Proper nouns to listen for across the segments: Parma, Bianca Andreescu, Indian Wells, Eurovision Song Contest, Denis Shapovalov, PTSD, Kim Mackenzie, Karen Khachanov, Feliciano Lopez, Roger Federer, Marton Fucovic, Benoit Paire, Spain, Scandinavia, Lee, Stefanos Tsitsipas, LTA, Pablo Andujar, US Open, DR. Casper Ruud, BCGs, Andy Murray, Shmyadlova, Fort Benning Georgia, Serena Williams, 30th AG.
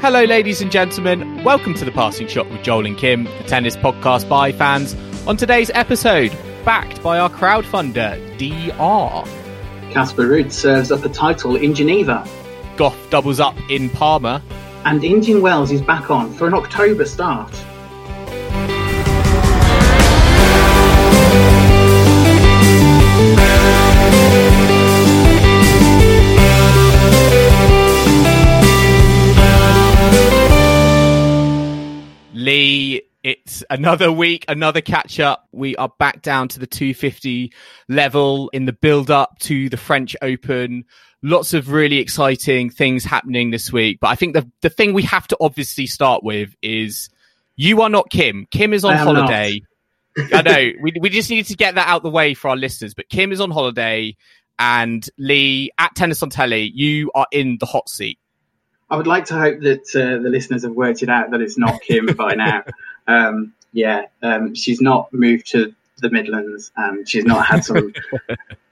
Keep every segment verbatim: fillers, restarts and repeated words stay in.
Hello, ladies and gentlemen. Welcome to The Passing Shot with Joel and Kim, the tennis podcast by fans. On today's episode, backed by our crowdfunder, D R Casper Ruud serves up a title in Geneva. Gauff doubles up in Parma. And Indian Wells is back on for an October start. Lee, it's another week, another catch-up. We are back down to the two fifty level in the build-up to the French Open. Lots of really exciting things happening this week. But I think the, the thing we have to obviously start with is you are not Kim. Kim is on holiday. I know, we, we just needed to get that out the way for our listeners. But Kim is on holiday and Lee, at Tennis on Telly, you are in the hot seat. I would like to hope that uh, the listeners have worked it out that it's not Kim by now. Um, yeah, um, she's not moved to the Midlands. Um, she's not had some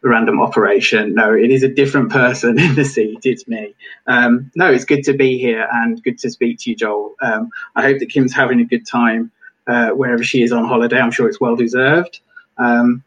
random operation. No, it is a different person in the seat. It's me. Um, no, it's good to be here and good to speak to you, Joel. Um, I hope that Kim's having a good time uh, wherever she is on holiday. I'm sure it's well deserved. Um,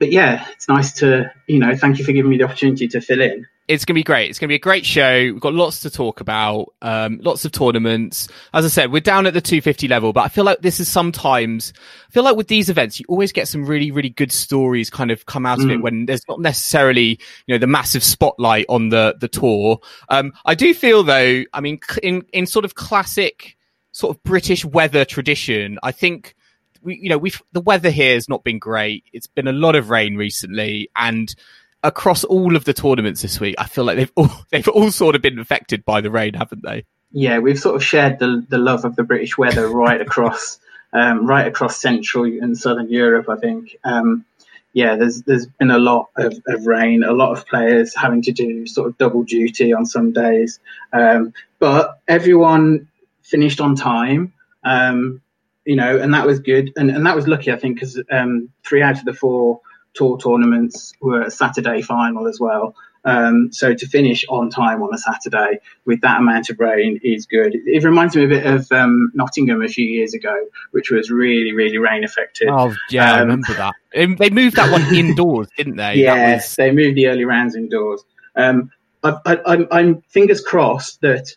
but yeah, it's nice to, you know, thank you for giving me the opportunity to fill in. It's going to be great. It's going to be a great show. We've got lots to talk about, um, lots of tournaments. As I said, we're down at the two fifty level, but I feel like this is sometimes, I feel like with these events, you always get some really, really good stories kind of come out mm. of it when there's not necessarily, you know, the massive spotlight on the, the tour. Um, I do feel though, I mean, in, in sort of classic sort of British weather tradition, I think we, you know, we've, the weather here has not been great. It's been a lot of rain recently, and across all of the tournaments this week, I feel like they've all they've all sort of been affected by the rain, haven't they? Yeah, we've sort of shared the the love of the British weather right across um, right across Central and Southern Europe, I think. Um, yeah, there's there's been a lot of, of rain, a lot of players having to do sort of double duty on some days, um, but everyone finished on time. Um, you know, and that was good, and and that was lucky, I think, because um, three out of the four tour tournaments were a Saturday final as well. Um, so to finish on time on a Saturday with that amount of rain is good. It, it reminds me a bit of um, Nottingham a few years ago, which was really, really rain affected. Oh, yeah, um, I remember that. It, they moved that one indoors, didn't they? Yes, was... they moved the early rounds indoors. Um, I, I, I'm, I'm fingers crossed that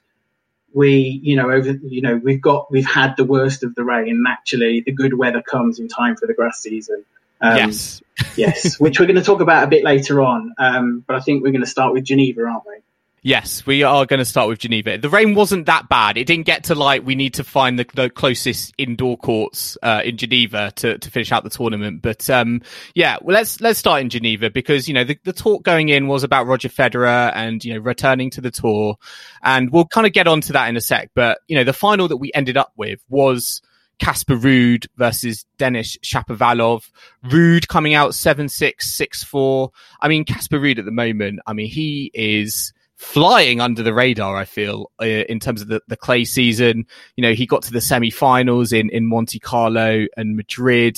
we, you know, over, you know, we've got, we've had the worst of the rain, and actually the good weather comes in time for the grass season. Um, yes. Yes, which we're going to talk about a bit later on. Um, but I think we're going to start with Geneva, aren't we? Yes, we are going to start with Geneva. The rain wasn't that bad. It didn't get to like, we need to find the, the closest indoor courts uh, in Geneva to, to finish out the tournament. But um, yeah, well, let's let's start in Geneva, because, you know, the, the talk going in was about Roger Federer and, you know, returning to the tour. And we'll kind of get onto that in a sec. But, you know, the final that we ended up with was Casper Ruud versus Denis Shapovalov. Ruud coming out seven six, six four. I mean, Casper Ruud at the moment, I mean, he is flying under the radar, I feel, uh, in terms of the, the clay season. You know, he got to the semi-finals in, in Monte Carlo and Madrid.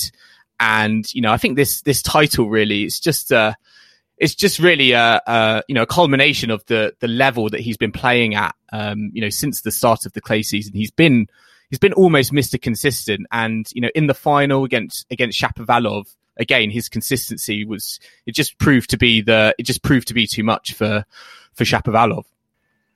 And, you know, I think this this title really is just... Uh, It's just really a, a you know a culmination of the the level that he's been playing at. Um, you know, since the start of the clay season, he's been he's been almost Mister Consistent. And you know, in the final against against Shapovalov, again, his consistency was it just proved to be the it just proved to be too much for for Shapovalov.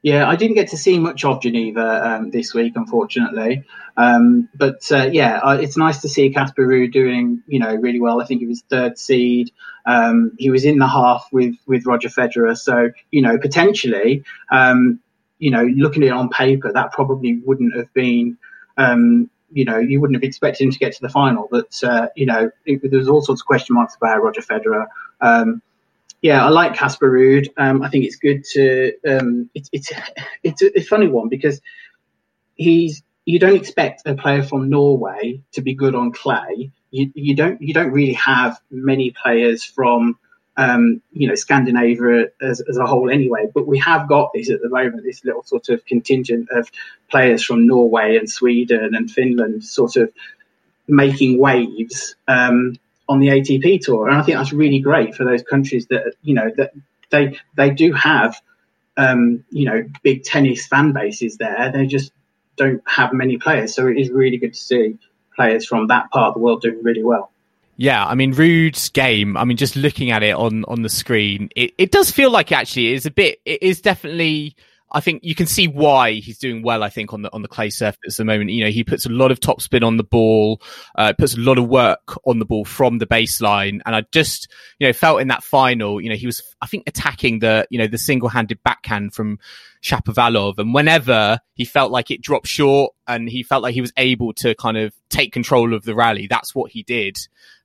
Yeah, I didn't get to see much of Geneva um, this week, unfortunately. Um, but uh, yeah, uh, it's nice to see Casper Ruud doing, you know, really well. I think he was third seed. Um, he was in the half with, with Roger Federer. So, you know, potentially, um, you know, looking at it on paper, that probably wouldn't have been, um, you know, you wouldn't have expected him to get to the final. But, uh, you know, it, there was all sorts of question marks about Roger Federer. Um, yeah, I like Casper Ruud. Um, I think it's good to. Um, it, it's it's a, it's a funny one because he's. You don't expect a player from Norway to be good on clay. You, you don't you don't really have many players from um, you know Scandinavia as, as a whole anyway. But we have got this at the moment, this little sort of contingent of players from Norway and Sweden and Finland, sort of making waves um, on the A T P tour, and I think that's really great for those countries that you know that they they do have um, you know big tennis fan bases there. They just don't have many players, so it is really good to see players from that part of the world doing really well. Yeah, I mean, Ruud's game, I mean, just looking at it on, on the screen, it, it does feel like actually it is a bit, it is definitely, I think you can see why he's doing well, I think, on the on the clay surface at the moment. You know, he puts a lot of topspin on the ball, uh, puts a lot of work on the ball from the baseline. And I just, you know, felt in that final, you know, he was, I think, attacking the, you know, the single-handed backhand from Shapovalov. And whenever he felt like it dropped short and he felt like he was able to kind of take control of the rally, that's what he did.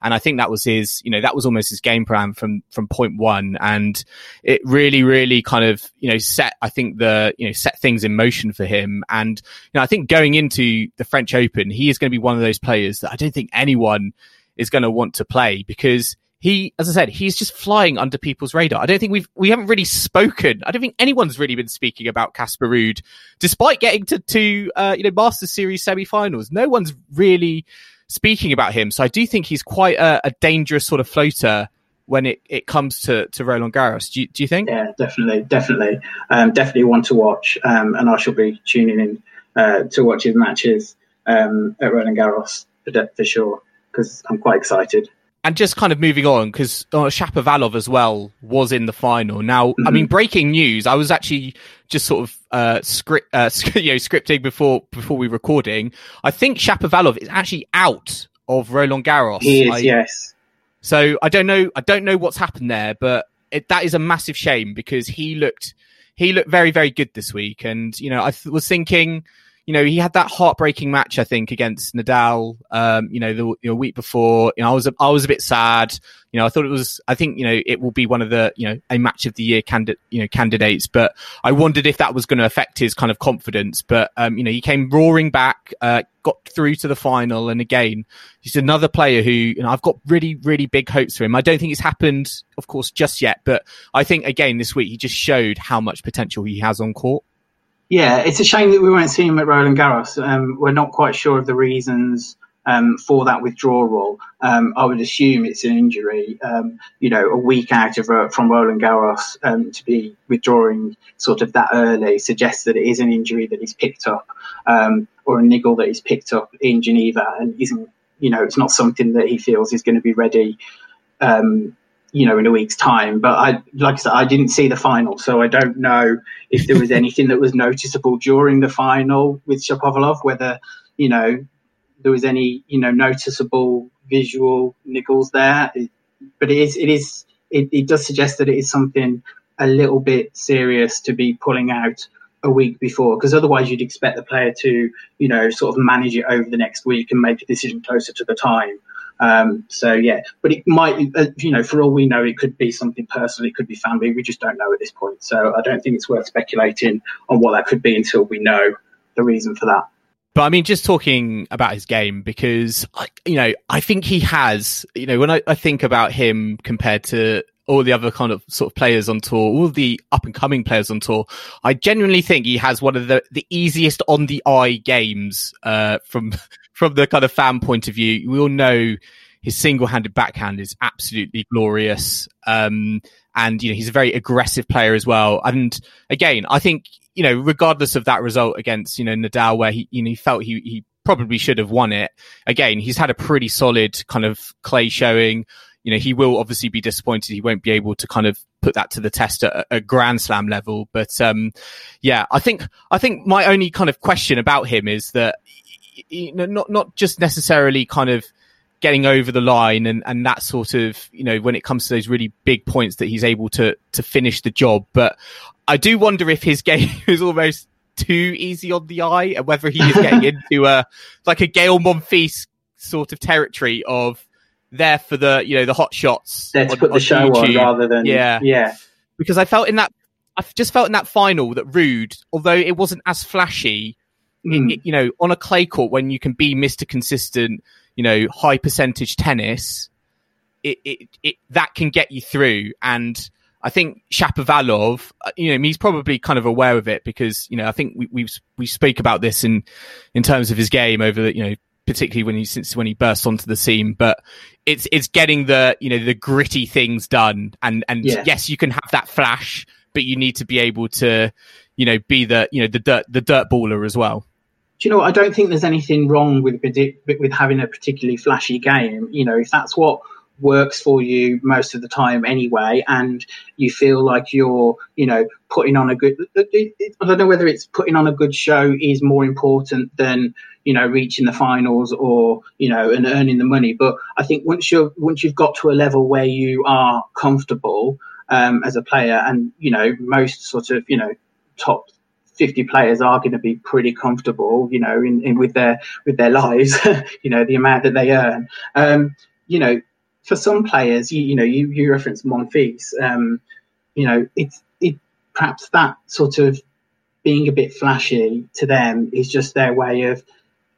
And I think that was his, you know, that was almost his game plan from, from point one. And it really, really kind of, you know, set, I think the, you know, set things in motion for him. And, you know, I think going into the French Open, he is going to be one of those players that I don't think anyone is going to want to play because he, as I said, he's just flying under people's radar. I don't think we've, we haven't really spoken. I don't think anyone's really been speaking about Casper Ruud, despite getting to two, uh, you know, Masters Series semi-finals. No one's really speaking about him. So I do think he's quite a, a dangerous sort of floater when it, it comes to, to Roland Garros. Do you, do you think? Yeah, definitely. Definitely. Um, definitely one to watch. Um, and I shall be tuning in uh, to watch his matches um, at Roland Garros for, for sure, because I'm quite excited. And just kind of moving on, because uh, Shapovalov as well was in the final. Now, mm-hmm. I mean, breaking news, I was actually just sort of uh, script, uh, you know, scripting before before we were recording. I think Shapovalov is actually out of Roland Garros. He is, I, yes. So I don't know. I don't know what's happened there, but it, that is a massive shame because he looked he looked very, very good this week. And, you know, I th- was thinking... You know, he had that heartbreaking match, I think, against Nadal, um, you know, the, you know, week before. You know, I was, I was a bit sad. You know, I thought it was, I think, you know, it will be one of the, you know, a match of the year candidate, you know, candidates. But I wondered if that was going to affect his kind of confidence. But, um, you know, he came roaring back, uh, got through to the final. And again, he's another player who, you know, I've got really, really big hopes for him. I don't think it's happened, of course, just yet. But I think, again, this week, he just showed how much potential he has on court. Yeah, it's a shame that we won't see him at Roland Garros. Um, we're not quite sure of the reasons um, for that withdrawal. Um, I would assume it's an injury. Um, you know, a week out of uh, from Roland Garros um, to be withdrawing sort of that early suggests that it is an injury that he's picked up um, or a niggle that he's picked up in Geneva and isn't, you know, it's not something that he feels is going to be ready um you know, in a week's time. But I, like I said, I didn't see the final, so I don't know if there was anything that was noticeable during the final with Shapovalov, whether, you know, there was any, you know, noticeable visual niggles there. But it is, it is, it, it does suggest that it is something a little bit serious to be pulling out a week before, because otherwise you'd expect the player to, you know, sort of manage it over the next week and make a decision closer to the time. Um, so, yeah, but it might, uh, you know, for all we know, it could be something personal. It could be family. We just don't know at this point. So I don't think it's worth speculating on what that could be until we know the reason for that. But I mean, just talking about his game, because, I, you know, I think he has, you know, when I, I think about him compared to all the other kind of sort of players on tour, all the up and coming players on tour, I genuinely think he has one of the, the easiest on the eye games uh, from from the kind of fan point of view. We all know his single handed backhand is absolutely glorious, um, and you know he's a very aggressive player as well. And again, I think you know regardless of that result against you know Nadal, where he you know he felt he he probably should have won it. Again, he's had a pretty solid kind of clay showing. You know, he will obviously be disappointed. He won't be able to kind of put that to the test at a Grand Slam level. But um, yeah, I think I think my only kind of question about him is that, you know, not not just necessarily kind of getting over the line and, and that sort of, you know, when it comes to those really big points that he's able to to finish the job. But I do wonder if his game is almost too easy on the eye and whether he is getting into a like a Gael Monfils sort of territory of, there for the, you know, the hot shots. There to on, put the on show YouTube. on rather than... Yeah. yeah. Because I felt in that... I just felt in that final that Ruud, although it wasn't as flashy, mm. it, you know, on a clay court when you can be Mister Consistent, you know, high percentage tennis, it, it, it that can get you through. And I think Shapovalov, you know, he's probably kind of aware of it because, you know, I think we we we speak about this in in terms of his game over the, you know, particularly when he since when he burst onto the scene. But it's it's getting the, you know, the gritty things done. And and yeah. yes, you can have that flash, but you need to be able to, you know, be the, you know, the dirt, the dirt baller as well. Do you know what? I don't think there's anything wrong with with having a particularly flashy game. You know, if that's what works for you most of the time anyway, and you feel like you're, you know, putting on a good, I don't know whether it's putting on a good show is more important than, you know, reaching the finals or, you know, and earning the money. But I think once you're, once you've got to a level where you are comfortable, Um, as a player, and you know, most sort of, you know, top fifty players are going to be pretty comfortable, you know, in, in with their with their lives, you know, the amount that they earn. Um, you know, for some players, you, you know, you you reference Monfils, um, you know, it's it perhaps that sort of being a bit flashy to them is just their way of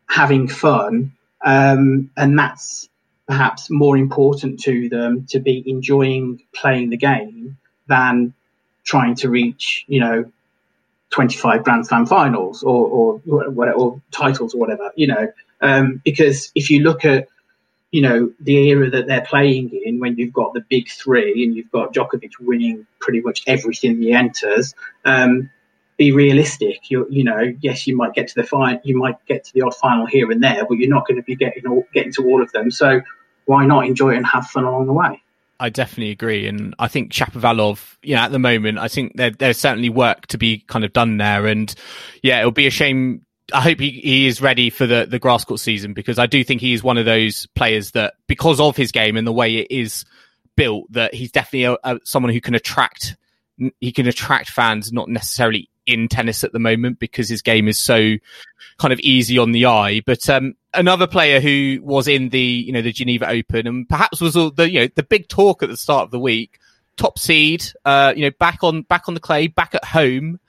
having fun, um, and that's perhaps more important to them to be enjoying playing the game than trying to reach, you know, twenty-five Grand Slam finals or or, or, or titles or whatever, you know, um, because if you look at, you know, the era that they're playing in when you've got the big three and you've got Djokovic winning pretty much everything he enters, um, be realistic. You you know, yes, you might get to the final, you might get to the odd final here and there, but you're not going to be getting all, getting to all of them. So why not enjoy it and have fun along the way? I definitely agree, and I think Shapovalov, you know, at the moment, I think there, there's certainly work to be kind of done there, and yeah, it'll be a shame. I hope he, he is ready for the the grass court season, because I do think he is one of those players that, because of his game and the way it is built, that he's definitely a, a, someone who can attract. He can attract fans, not necessarily in tennis at the moment, because his game is so kind of easy on the eye. But um, another player who was in the, you know, the Geneva Open and perhaps was all the, you know, the big talk at the start of the week, top seed, uh, you know, back on back on the clay, back at home,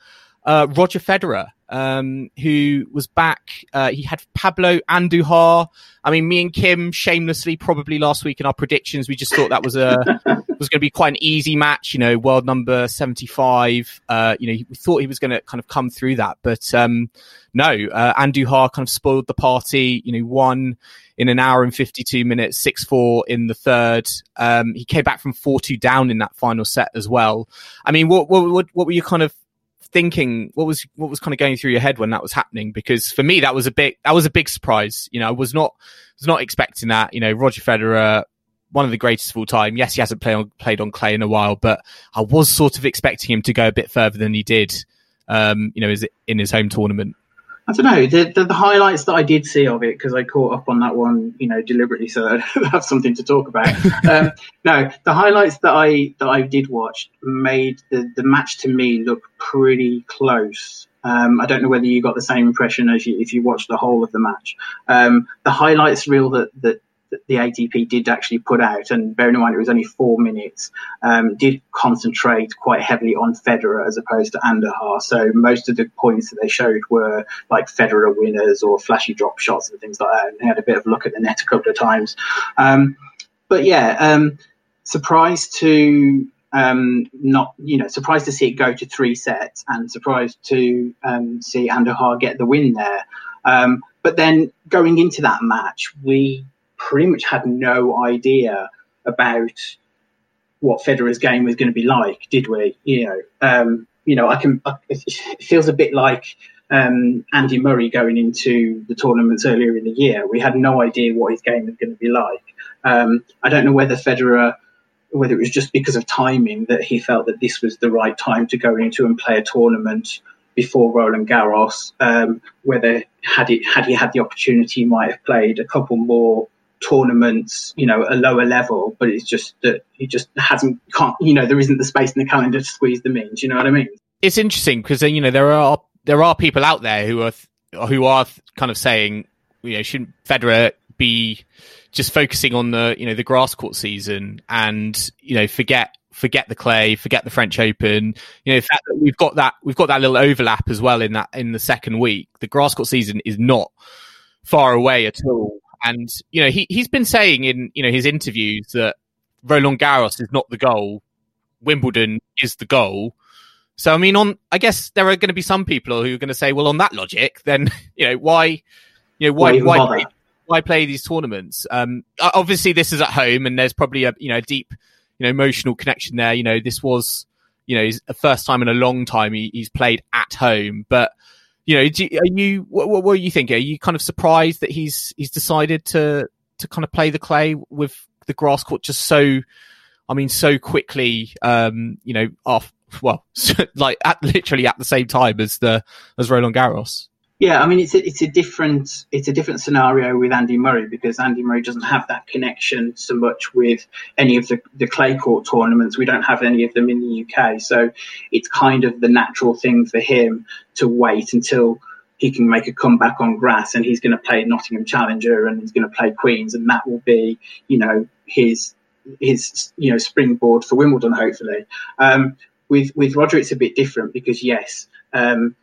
uh, Roger Federer, um, who was back. Uh, he had Pablo Andujar. I mean, me and Kim shamelessly probably last week in our predictions, we just thought that was a was going to be quite an easy match, you know, world number seventy-five. Uh, you know, we thought he was going to kind of come through that, but um, no, uh, Andujar kind of spoiled the party, you know, won in an hour and fifty-two minutes, six four in the third. Um, he came back from four two down in that final set as well. I mean, what, what, what were you kind of thinking? What was, what was kind of going through your head when that was happening? Because for me, that was a big, that was a big surprise. You know, I was not, was not expecting that, you know, Roger Federer, one of the greatest of all time. Yes, he hasn't played on, played on clay in a while, but I was sort of expecting him to go a bit further than he did, um, you know, is in his home tournament. I don't know. The, the, the highlights that I did see of it, because I caught up on that one, you know, deliberately, so I have something to talk about. um, no, the highlights that I that I did watch made the, the match to me look pretty close. Um, I don't know whether you got the same impression as you, if you watched the whole of the match. Um, the highlights reel that that. the A T P did actually put out, and bearing in mind it was only four minutes, um, did concentrate quite heavily on Federer as opposed to Andujar, so most of the points that they showed were like Federer winners or flashy drop shots and things like that, and they had a bit of a look at the net a couple of times. Um, but yeah, um, surprised to um, not, you know, surprised to see it go to three sets and surprised to um, see Andujar get the win there. Um, but then going into that match, we pretty much had no idea about what Federer's game was going to be like, did we? You know, um, you know, I can. I, it feels a bit like um, Andy Murray going into the tournaments earlier in the year. We had no idea what his game was going to be like. Um, I don't know whether Federer, whether it was just because of timing that he felt that this was the right time to go into and play a tournament before Roland Garros. Um, whether had it had he had the opportunity, he might have played a couple more tournaments, you know, a lower level, but it's just that he just hasn't, can't, you know, there isn't the space in the calendar to squeeze them in. Do you know what I mean? It's interesting because, you know, there are there are people out there who are who are kind of saying, you know, shouldn't Federer be just focusing on the, you know, the grass court season and, you know, forget forget the clay, forget the French Open. You know, the fact that we've got that we've got that little overlap as well in that in the second week. The grass court season is not far away at all. And, you know, he he's been saying in, you know, his interviews that Roland Garros is not the goal. Wimbledon is the goal. So, I mean, on I guess there are going to be some people who are going to say, well, on that logic, then, you know, why, you know, why, why, why, play, why play these tournaments? Um, obviously, this is at home and there's probably a, you know, deep, you know, emotional connection there. You know, this was, you know, the first time in a long time he, he's played at home. But, you know, do, are you, what, what, what do you think? Are you kind of surprised that he's, he's decided to, to kind of play the clay with the grass court just so, I mean, so quickly, um, you know, off, well, like at, literally at the same time as the as Roland Garros. Yeah, I mean, it's a, it's a different it's a different scenario with Andy Murray, because Andy Murray doesn't have that connection so much with any of the, the clay court tournaments. We don't have any of them in the U K, so it's kind of the natural thing for him to wait until he can make a comeback on grass, and he's going to play Nottingham Challenger and he's going to play Queen's, and that will be, you know, his his you know springboard for Wimbledon, hopefully. Um, With with Roger, it's a bit different because, yes, um,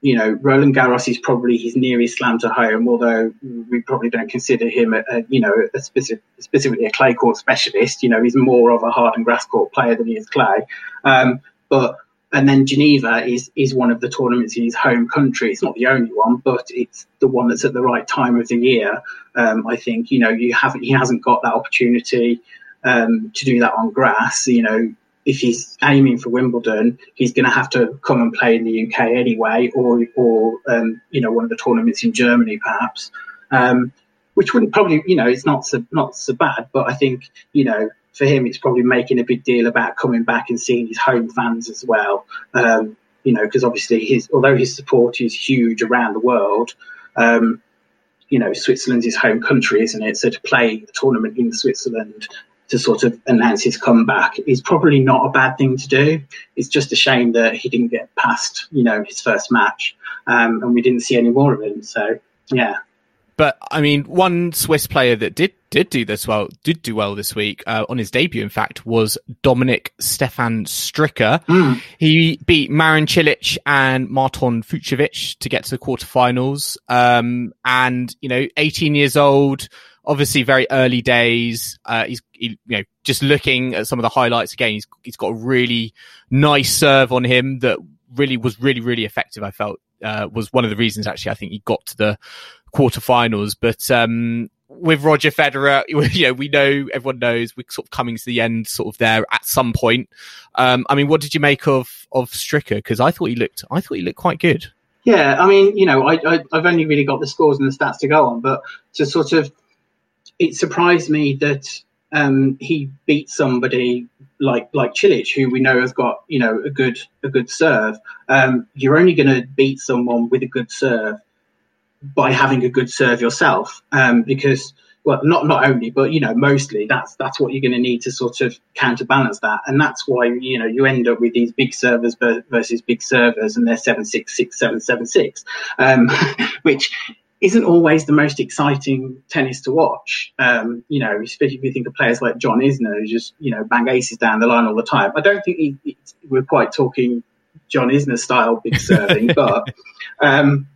you know, Roland Garros is probably his nearest slam to home, although we probably don't consider him, a, a, you know, a specific, specifically a clay court specialist. You know, he's more of a hard and grass court player than he is clay. Um, but and then Geneva is, is one of the tournaments in his home country. It's not the only one, but it's the one that's at the right time of the year. Um, I think, you know, you haven't he hasn't got that opportunity um, to do that on grass, you know. If he's aiming for Wimbledon, he's going to have to come and play in the U K anyway, or, or um, you know, one of the tournaments in Germany, perhaps, um, which wouldn't probably, you know, it's not so, not so bad. But I think, you know, for him, it's probably making a big deal about coming back and seeing his home fans as well, um, you know, because obviously his although his support is huge around the world, um, you know, Switzerland's his home country, isn't it? So to play the tournament in Switzerland to sort of announce his comeback is probably not a bad thing to do. It's just a shame that he didn't get past, you know, his first match, um, and we didn't see any more of him. So, yeah. But I mean, one Swiss player that did did do this well, did do well this week uh, on his debut, in fact, was Dominic Stefan Stricker. Mm. He beat Marin Cilic and Marton Fucovic to get to the quarterfinals. Um, and you know, eighteen years old. Obviously, very early days. Uh, he's, he, you know, just looking at some of the highlights again. He's he's got a really nice serve on him that really was really really effective. I felt uh, was one of the reasons actually. I think he got to the quarterfinals. But um, with Roger Federer, you know, we know everyone knows we're sort of coming to the end, sort of there at some point. Um, I mean, what did you make of of Stricker? Because I thought he looked, I thought he looked quite good. Yeah, I mean, you know, I, I I've only really got the scores and the stats to go on, but to sort of. It surprised me that um, he beat somebody like like Cilic, who we know has got, you know, a good a good serve. Um, you're only going to beat someone with a good serve by having a good serve yourself, um, because well, not not only, but you know, mostly that's that's what you're going to need to sort of counterbalance that, and that's why you know you end up with these big servers versus big servers, and they're seven six six seven seven six, um, which. Isn't always the most exciting tennis to watch. Um, you know, especially if you think of players like John Isner, who just, you know, bang aces down the line all the time. I don't think he, he, we're quite talking John Isner style big serving, but, um,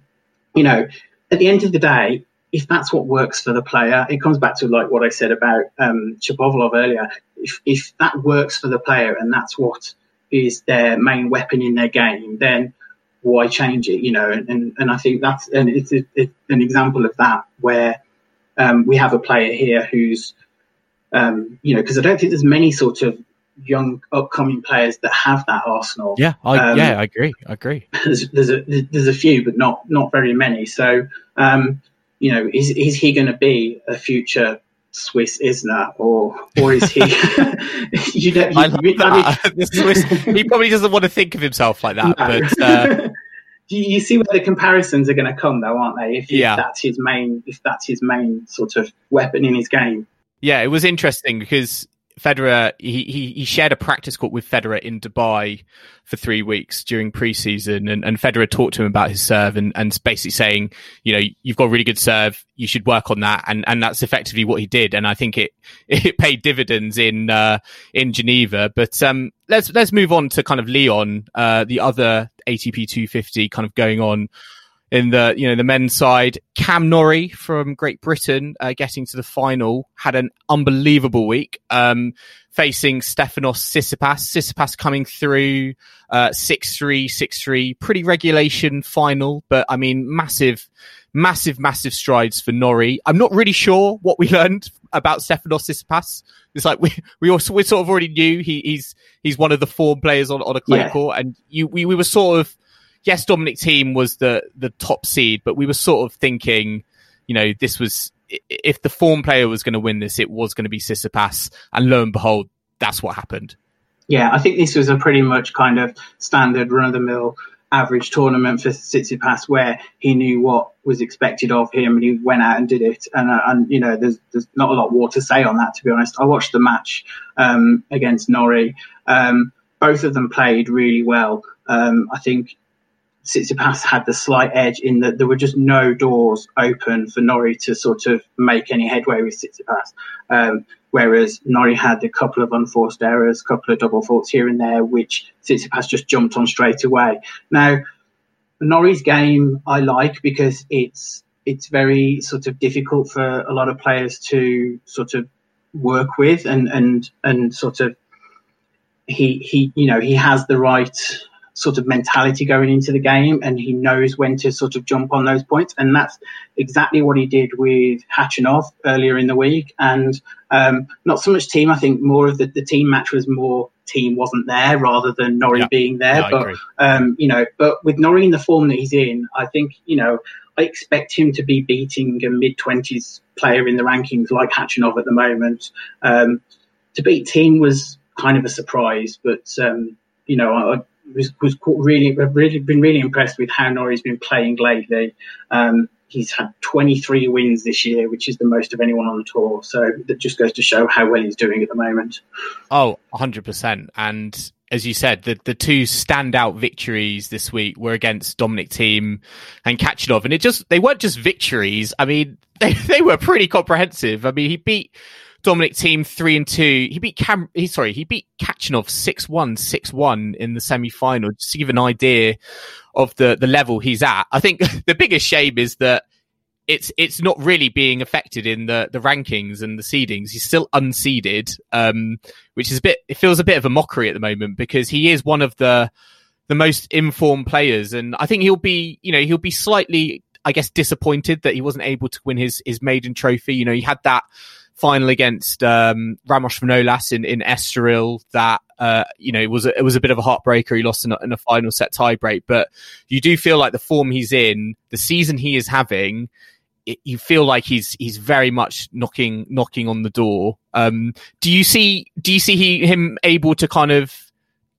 you know, at the end of the day, if that's what works for the player, it comes back to like what I said about um, Shapovalov earlier. If, if that works for the player and that's what is their main weapon in their game, then why change it, you know, and, and, and I think that's and it's, a, it's an example of that where um, we have a player here who's, um, you know, because I don't think there's many sort of young upcoming players that have that arsenal. Yeah, I, um, yeah, I agree, I agree. There's, there's a there's a few, but not not very many. So, um, you know, is is he going to be a future Swiss Isner, or or is he? you know, you, I love that. I mean, Swiss, he probably doesn't want to think of himself like that. No. But uh... you, you see where the comparisons are going to come, though, aren't they? If, yeah. if that's his main, if that's his main sort of weapon in his game. Yeah, it was interesting because Federer, he, he he shared a practice court with Federer in Dubai for three weeks during preseason, and, and Federer talked to him about his serve and, and basically saying, you know, you've got a really good serve, you should work on that, and, and that's effectively what he did, and I think it it paid dividends in uh, in Geneva. But um, let's let's move on to kind of Leon, uh, the other A T P two fifty kind of going on. In the, you know, the men's side, Cam Norrie from Great Britain uh, getting to the final had an unbelievable week, um, facing Stefanos Tsitsipas. Tsitsipas coming through uh, six three, six three, pretty regulation final, but I mean, massive, massive, massive strides for Norrie. I'm not really sure what we learned about Stefanos Tsitsipas. It's like we we also we sort of already knew he, he's he's one of the form players on on a clay yeah. court, and you we, we were sort of. Yes, Dominic Thiem was the, the top seed, but we were sort of thinking, you know, this was, if the form player was going to win this, it was going to be Tsitsipas. And lo and behold, that's what happened. Yeah, I think this was a pretty much kind of standard run-of-the-mill average tournament for Tsitsipas, where he knew what was expected of him and he went out and did it. And, uh, and you know, there's there's not a lot more to say on that, to be honest. I watched the match um, against Norrie. Um, both of them played really well. Um, I think Tsitsipas had the slight edge in that there were just no doors open for Norrie to sort of make any headway with Tsitsipas, um, whereas Norrie had a couple of unforced errors, a couple of double faults here and there, which Tsitsipas just jumped on straight away. Now, Norrie's game I like because it's it's very sort of difficult for a lot of players to sort of work with, and and and sort of he he you know he has the right sort of mentality going into the game, and he knows when to sort of jump on those points, and that's exactly what he did with Khachanov earlier in the week. And um, not so much team, I think more of the, the team match was more team wasn't there rather than Norrie yeah. being there. Yeah, but um, you know, but with Norrie in the form that he's in, I think, you know, I expect him to be beating a mid twenties player in the rankings like Khachanov at the moment. Um, to beat team was kind of a surprise, but um, you know, I. Was, was really, really been really impressed with how Norrie's been playing lately. Um, he's had twenty-three wins this year, which is the most of anyone on the tour. So that just goes to show how well he's doing at the moment. Oh, one hundred percent. And as you said, the, the two standout victories this week were against Dominic Thiem and Khachanov. And it just, they weren't just victories. I mean, they, they were pretty comprehensive. I mean, he beat Dominic Thiem three and two. He beat Cam. He sorry. He beat Khachanov six one six one in the semi final. Just to give an idea of the the level he's at. I think the biggest shame is that it's it's not really being affected in the the rankings and the seedings. He's still unseeded, um, which is a bit. It feels a bit of a mockery at the moment because he is one of the the most informed players, and I think he'll be. You know, he'll be slightly, I guess, disappointed that he wasn't able to win his his maiden trophy. You know, he had that final against um, Ramos Finolas in, in Estoril that, uh, you know, it was, a, it was a bit of a heartbreaker. He lost in a, in a final set tiebreak, but you do feel like the form he's in, the season he is having, it, you feel like he's he's very much knocking knocking on the door. Um, do you see do you see he, him able to kind of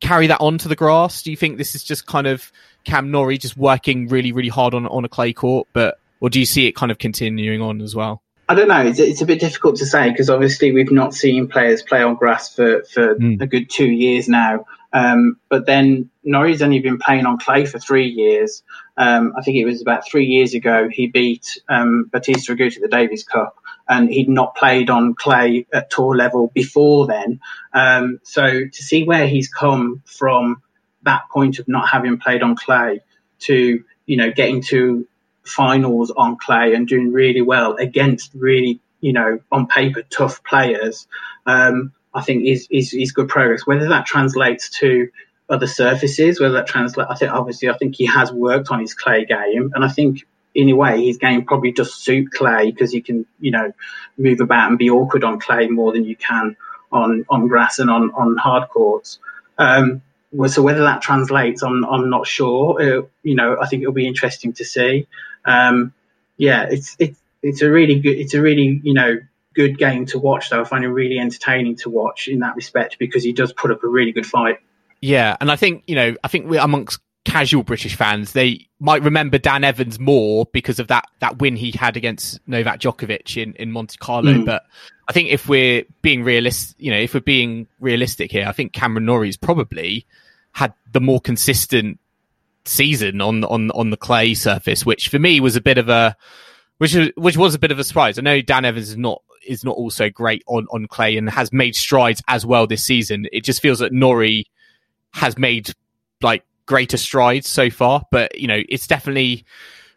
carry that on to the grass? Do you think this is just kind of Cam Norrie just working really, really hard on, on a clay court, but or do you see it kind of continuing on as well? I don't know. It's, it's a bit difficult to say because obviously we've not seen players play on grass for, for mm. a good two years now. Um, but then Norrie's only been playing on clay for three years. Um, I think it was about three years ago he beat um, Bautista Agut at the Davis Cup, and he'd not played on clay at tour level before then. Um, so to see where he's come from that point of not having played on clay to, you know, getting to finals on clay and doing really well against really, you know, on paper tough players, um, I think is, is is good progress. Whether that translates to other surfaces, whether that translates, I think obviously I think he has worked on his clay game, and I think in a way his game probably does suit clay because you can, you know, move about and be awkward on clay more than you can on, on grass and on, on hard courts. Um, so whether that translates, I'm I'm not sure. It, you know, I think it'll be interesting to see. Um, yeah, it's it's it's a really good it's a really you know good game to watch though. I find it really entertaining to watch in that respect because he does put up a really good fight. Yeah, and I think you know I think we're amongst casual British fans, they might remember Dan Evans more because of that that win he had against Novak Djokovic in, in Monte Carlo. Mm. But I I think if we're being realistic, you know, if we're being realistic here, I think Cameron Norrie's probably had the more consistent season on on on the clay surface, which for me was a bit of a which which was a bit of a surprise. I know Dan Evans is not is not also great on on clay and has made strides as well this season. It just feels that Norrie has made like greater strides so far, but you know, it's definitely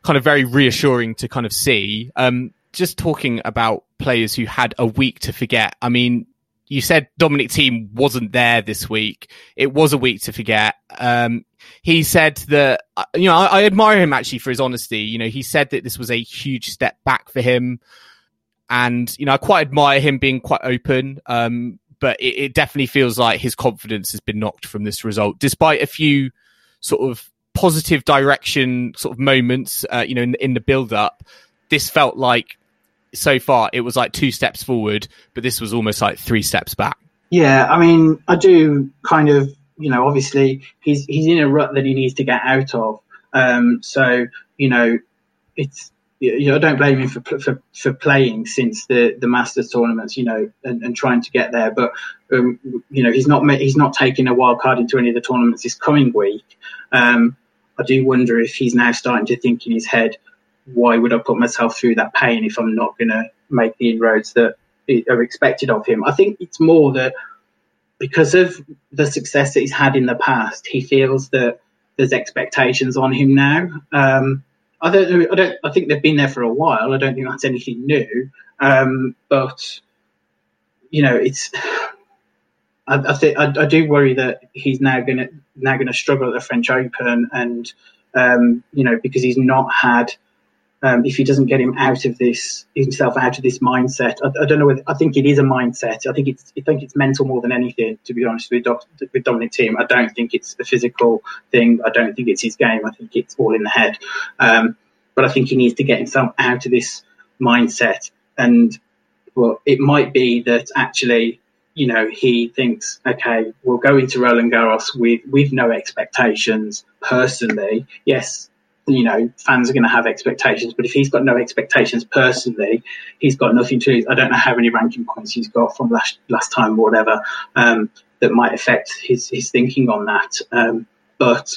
kind of very reassuring to kind of see. Um, just talking about players who had a week to forget. I mean, you said Dominic Thiem wasn't there this week. It was a week to forget. Um, he said that, you know, I, I admire him actually for his honesty. You know, he said that this was a huge step back for him. And, you know, I quite admire him being quite open. Um, but it, it definitely feels like his confidence has been knocked from this result, despite a few sort of positive direction sort of moments, uh, you know, in, in the build up. This felt like, so far, it was like two steps forward, but this was almost like three steps back. Yeah, I mean, I do kind of, you know, obviously he's he's in a rut that he needs to get out of. Um, so, you know, it's you know, I don't blame him for for, for playing since the, the Masters tournaments, you know, and, and trying to get there. But um, you know, he's not he's not taking a wild card into any of the tournaments this coming week. Um, I do wonder if he's now starting to think in his head, why would I put myself through that pain if I'm not going to make the inroads that are expected of him? I think it's more that because of the success that he's had in the past, he feels that there's expectations on him now. Um, I don't, I don't, I think they've been there for a while. I don't think that's anything new. Um, but you know, it's. I, I think I, I do worry that he's now going to now going to struggle at the French Open, and um, you know, because he's not had. Um, if he doesn't get him out of this himself out of this mindset, I, I don't know. Whether, I think it is a mindset. I think it's I think it's mental more than anything. To be honest with Doc, with Dominic Thiem, I don't think it's a physical thing. I don't think it's his game. I think it's all in the head. Um, but I think he needs to get himself out of this mindset. And well, it might be that actually, you know, he thinks, okay, we'll go into Roland Garros with with no expectations personally. Yes. You know, fans are going to have expectations, but if he's got no expectations personally, he's got nothing to lose. I don't know how many ranking points he's got from last last time or whatever um, that might affect his, his thinking on that. Um, but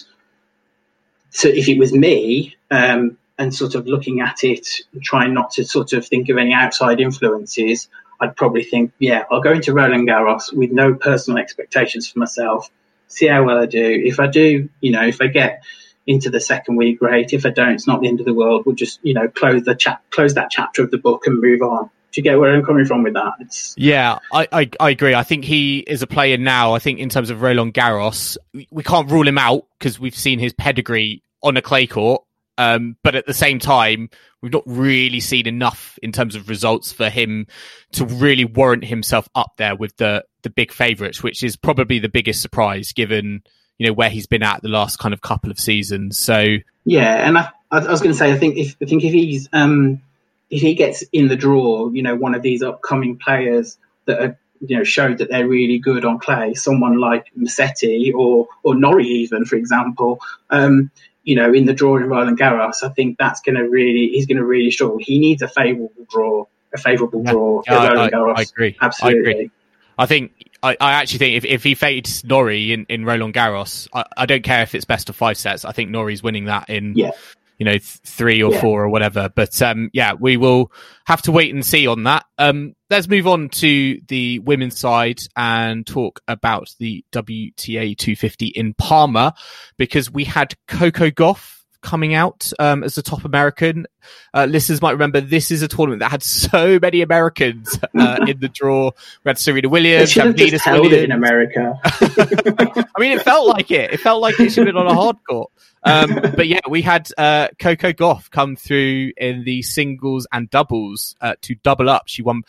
so if it was me um, and sort of looking at it, trying not to sort of think of any outside influences, I'd probably think, yeah, I'll go into Roland Garros with no personal expectations for myself, see how well I do. If I do, you know, if I get into the second week, great. If I don't, it's not the end of the world. We'll just, you know, close the chap, close that chapter of the book and move on. Do you get where I'm coming from with that? It's... Yeah, I, I, I agree. I think he is a player now. I think in terms of Roland Garros, we, we can't rule him out because we've seen his pedigree on a clay court. Um, but at the same time, we've not really seen enough in terms of results for him to really warrant himself up there with the the big favourites, which is probably the biggest surprise given, you know, where he's been at the last kind of couple of seasons. So yeah, and I, I was going to say, I think if I think if he's um, if he gets in the draw, you know, one of these upcoming players that are, you know, showed that they're really good on clay, someone like Musetti or or Norrie even, for example, um, you know, in the draw in Roland Garros, I think that's going to really he's going to really struggle. He needs a favourable draw, a favourable yeah, draw. Yeah, I, Roland Garros. I, I agree, absolutely. I agree. I think. I, I actually think if, if he fades Norrie in, in Roland Garros, I, I don't care if it's best of five sets. I think Norrie's winning that in, yeah. you know, th- three or yeah. four or whatever. But um, yeah, we will have to wait and see on that. Um, let's move on to the women's side and talk about the W T A two fifty in Parma, because we had Coco Gauff coming out um, as the top American. Uh, listeners might remember this is a tournament that had so many Americans uh, in the draw. We had Serena Williams, had Venus Williams in America. I mean, it felt like it. It felt like it should have been on a hard court. Um, but yeah, we had uh, Coco Gauff come through in the singles and doubles uh, to double up. She won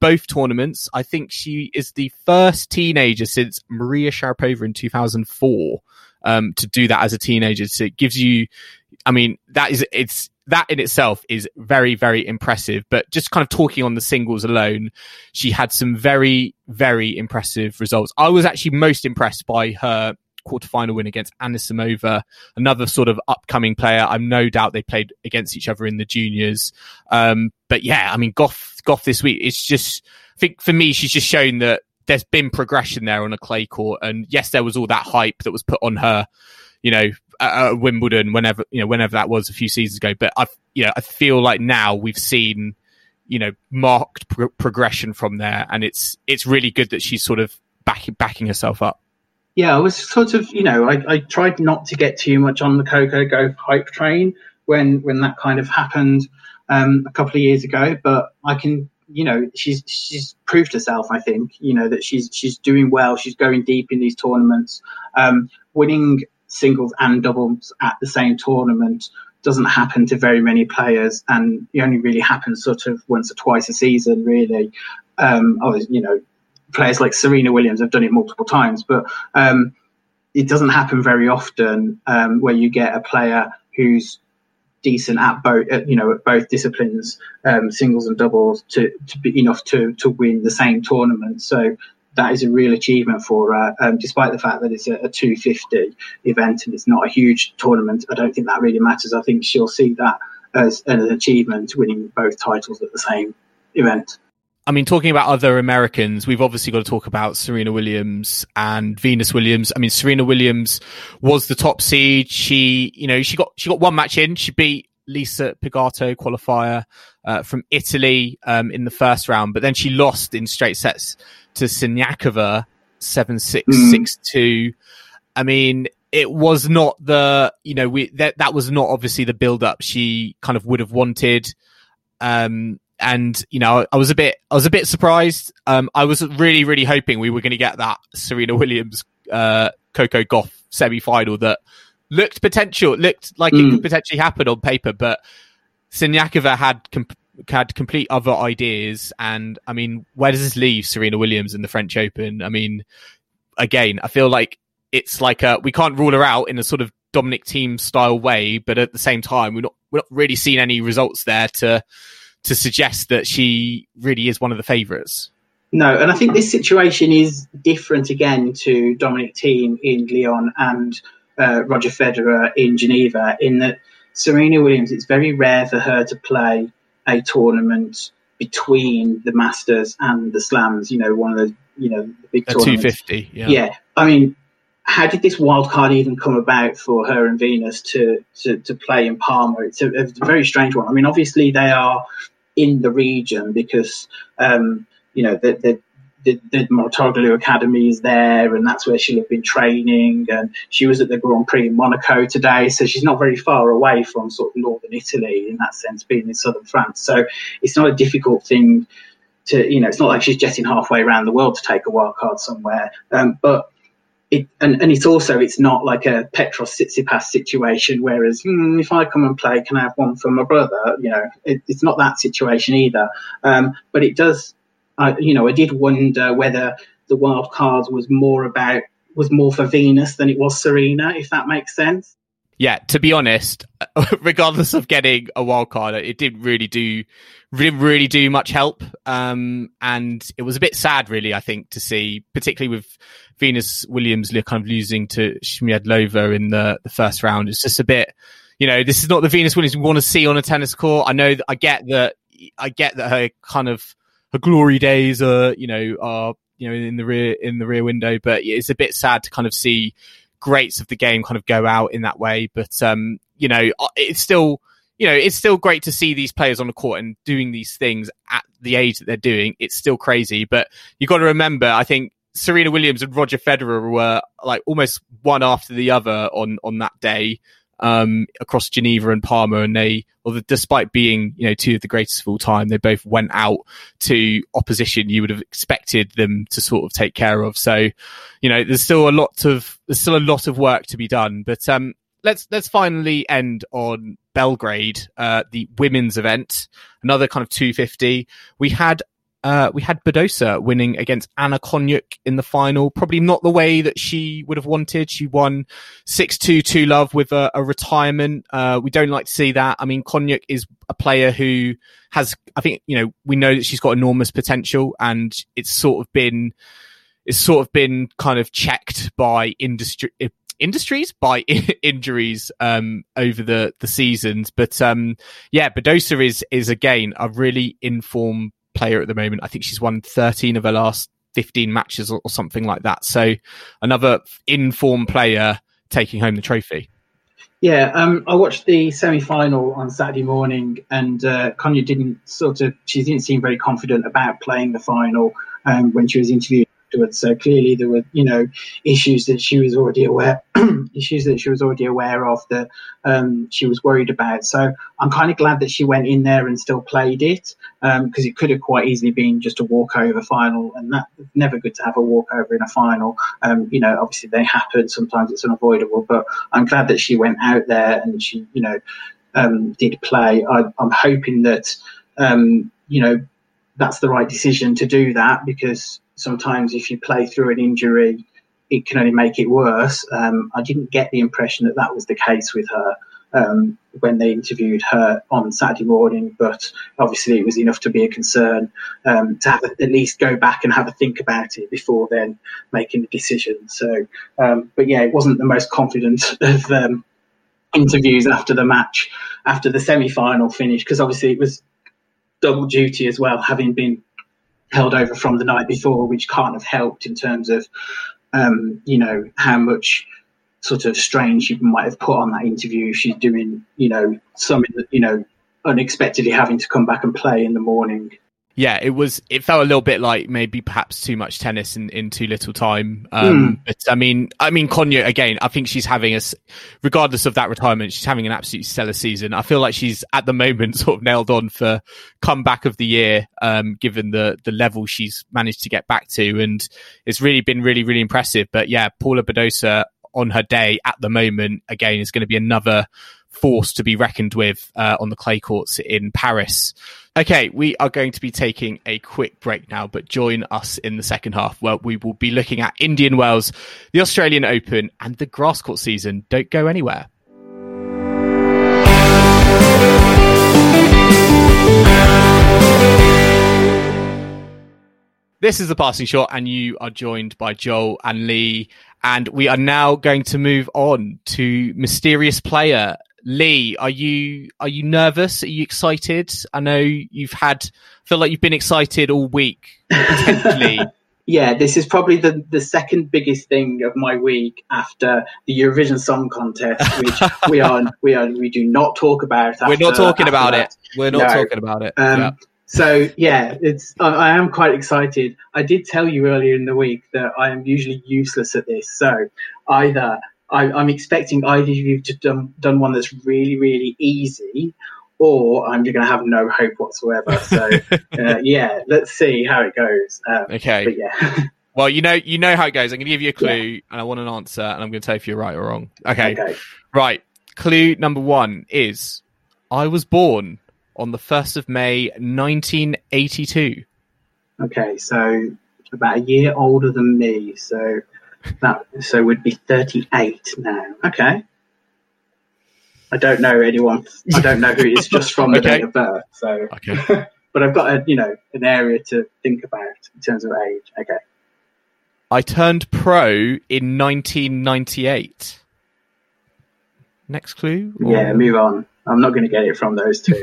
both tournaments. I think she is the first teenager since Maria Sharapova in two thousand four um, to do that as a teenager. So it gives you, I mean, that is it's that in itself is very, very impressive. But just kind of talking on the singles alone, she had some very, very impressive results. I was actually most impressed by her quarterfinal win against Anna Samova, another sort of upcoming player. I'm no doubt they played against each other in the juniors. Um, but yeah, I mean, Gauff, Gauff this week, it's just think for me, she's just shown that there's been progression there on a clay court. And yes, there was all that hype that was put on her, you know, at, at Wimbledon, whenever, you know, whenever that was a few seasons ago. But I, you know, I feel like now we've seen, you know, marked pro- progression from there. And it's, it's really good that she's sort of backing, backing herself up. Yeah, I was sort of, you know, I, I tried not to get too much on the Coco Gauff hype train when, when that kind of happened um, a couple of years ago. But I can, you know, she's she's proved herself, I think, you know, that she's she's doing well. She's going deep in these tournaments. Um, winning singles and doubles at the same tournament doesn't happen to very many players, and it only really happens sort of once or twice a season, really. Um, I was, you know, players like Serena Williams have done it multiple times, but um, it doesn't happen very often um, where you get a player who's decent at both, you know, at both disciplines, um, singles and doubles, to, to be enough to to win the same tournament. So that is a real achievement for her, um, despite the fact that it's a, a two fifty event and it's not a huge tournament. I don't think that really matters. I think she'll see that as an achievement, winning both titles at the same event. I mean, talking about other Americans, we've obviously got to talk about Serena Williams and Venus Williams. I mean, Serena Williams was the top seed. She, you know, she got she got one match in. She beat Lisa Pagato, qualifier uh, from Italy um, in the first round, but then she lost in straight sets to Siniakova seven six, mm. six two. I mean, it was not the, you know, we that that was not obviously the build up she kind of would have wanted. Um, And, you know, I was a bit, I was a bit surprised. Um, I was really, really hoping we were going to get that Serena Williams, uh, Coco Gauff semi-final that looked potential, looked like mm. it could potentially happen on paper, but Siniakova had, com- had complete other ideas. And I mean, where does this leave Serena Williams in the French Open? I mean, again, I feel like it's like a, we can't rule her out in a sort of Dominic Thiem style way, but at the same time, we're not, we're not really seeing any results there to, to suggest that she really is one of the favourites. No, and I think this situation is different again to Dominic Thiem in Lyon and uh, Roger Federer in Geneva, in that Serena Williams, it's very rare for her to play a tournament between the Masters and the Slams, you know, one of the, you know, the big tournaments. two fifty, yeah. Yeah, I mean, how did this wild card even come about for her and Venus to to, to play in Parma? It's a, it's a very strange one. I mean, obviously they are in the region because um, you know the the, the, the Mortaroglu Academy is there, and that's where she'll have been training. And she was at the Grand Prix in Monaco today, so she's not very far away from sort of northern Italy in that sense, being in southern France. So it's not a difficult thing to, you know, it's not like she's jetting halfway around the world to take a wild card somewhere, um, but. It, and, and it's also, it's not like a Petros Tsitsipas situation, whereas mm, if I come and play, can I have one for my brother? You know, it, it's not that situation either. Um, but it does, I, you know, I did wonder whether the wild card was more about, was more for Venus than it was Serena, if that makes sense. Yeah, to be honest, regardless of getting a wild card, it didn't really do, didn't really do much help. Um, and it was a bit sad, really, I think, to see, particularly with Venus Williams kind of losing to Shmyadlova in the, the first round. It's just a bit, you know, this is not the Venus Williams we want to see on a tennis court. I know that I get that, I get that her kind of, her glory days are, you know, are, you know, in the rear, in the rear window, but it's a bit sad to kind of see greats of the game kind of go out in that way. But um you know, it's still, you know, it's still great to see these players on the court and doing these things at the age that they're doing. It's still crazy, but you've got to remember, I think Serena Williams and Roger Federer were like almost one after the other on on that day um across Geneva and Parma, and they, although despite being, you know, two of the greatest of all time, they both went out to opposition you would have expected them to sort of take care of. So, you know, there's still a lot of there's still a lot of work to be done. But um let's let's finally end on Belgrade, uh the women's event, another kind of two fifty. We had Uh, we had Badosa winning against Anna Konyuk in the final. Probably not the way that she would have wanted. She won six two, two love with a, a retirement. Uh, we don't like to see that. I mean, Konyuk is a player who has, I think, you know, we know that she's got enormous potential, and it's sort of been, it's sort of been kind of checked by industry, industries by injuries um over the the seasons. But um yeah, Badosa is is again a really informed player at the moment. I think she's won thirteen of her last fifteen matches or, or something like that. So another in-form player taking home the trophy. Yeah, um, I watched the semi-final on Saturday morning, and uh, Konya didn't sort of, she didn't seem very confident about playing the final um, when she was interviewed afterwards. So clearly there were, you know, issues that she was already aware, issues that she was already aware of that um, she was worried about. So I'm kind of glad that she went in there and still played it, because um, it could have quite easily been just a walkover final, and that's never good to have a walkover in a final. Um, you know, obviously they happen. Sometimes it's unavoidable, but I'm glad that she went out there and she, you know, um, did play. I, I'm hoping that, um, you know, that's the right decision to do that, because sometimes if you play through an injury, it can only make it worse. Um, I didn't get the impression that that was the case with her um, when they interviewed her on Saturday morning, but obviously it was enough to be a concern um, to have a, at least go back and have a think about it before then making the decision. So, um, but yeah, it wasn't the most confident of um, interviews after the match, after the semi-final finish, because obviously it was double duty as well, having been held over from the night before, which can't have helped in terms of, um, you know, how much sort of strain she might have put on that interview. She's doing, you know, something that, you know, unexpectedly having to come back and play in the morning. Yeah, it was. It felt a little bit like maybe perhaps too much tennis in, in too little time. Um, mm. But I mean, I mean, Konya again. I think she's having a, regardless of that retirement, she's having an absolute stellar season. I feel like she's at the moment sort of nailed on for comeback of the year, um, given the the level she's managed to get back to, and it's really been really really impressive. But yeah, Paula Badosa on her day at the moment again is going to be another force to be reckoned with uh, on the clay courts in Paris. Okay, we are going to be taking a quick break now, but join us in the second half where we will be looking at Indian Wells, the Australian Open and the grass court season. Don't go anywhere. This is The Passing Shot, and you are joined by Joel and Lee, and we are now going to move on to Mysterious Player. Lee, are you are you nervous? Are you excited? I know you've had, I feel like you've been excited all week, potentially. Yeah, this is probably the, the second biggest thing of my week after the Eurovision Song Contest, which we are we are we do not talk about. After, We're not talking about that. it. We're not no. talking about it. Um, yeah. So yeah, it's I, I am quite excited. I did tell you earlier in the week that I am usually useless at this. So either I, I'm expecting either of you to done done one that's really really easy, or I'm going to have no hope whatsoever. So uh, yeah, let's see how it goes. Um, okay. But yeah. Well, you know you know how it goes. I'm going to give you a clue, yeah. and I want an answer, and I'm going to tell you if you're right or wrong. Okay. Okay. Right. Clue number one is I was born on the first of May, nineteen eighty-two. Okay, so about a year older than me, so that so would be thirty-eight now. Okay. I don't know anyone. I don't know who it is just from the okay. date of birth. So, okay. But I've got a you know an area to think about in terms of age. Okay. I turned pro in nineteen ninety-eight. Next clue? Or... Yeah, move on. I'm not going to get it from those two.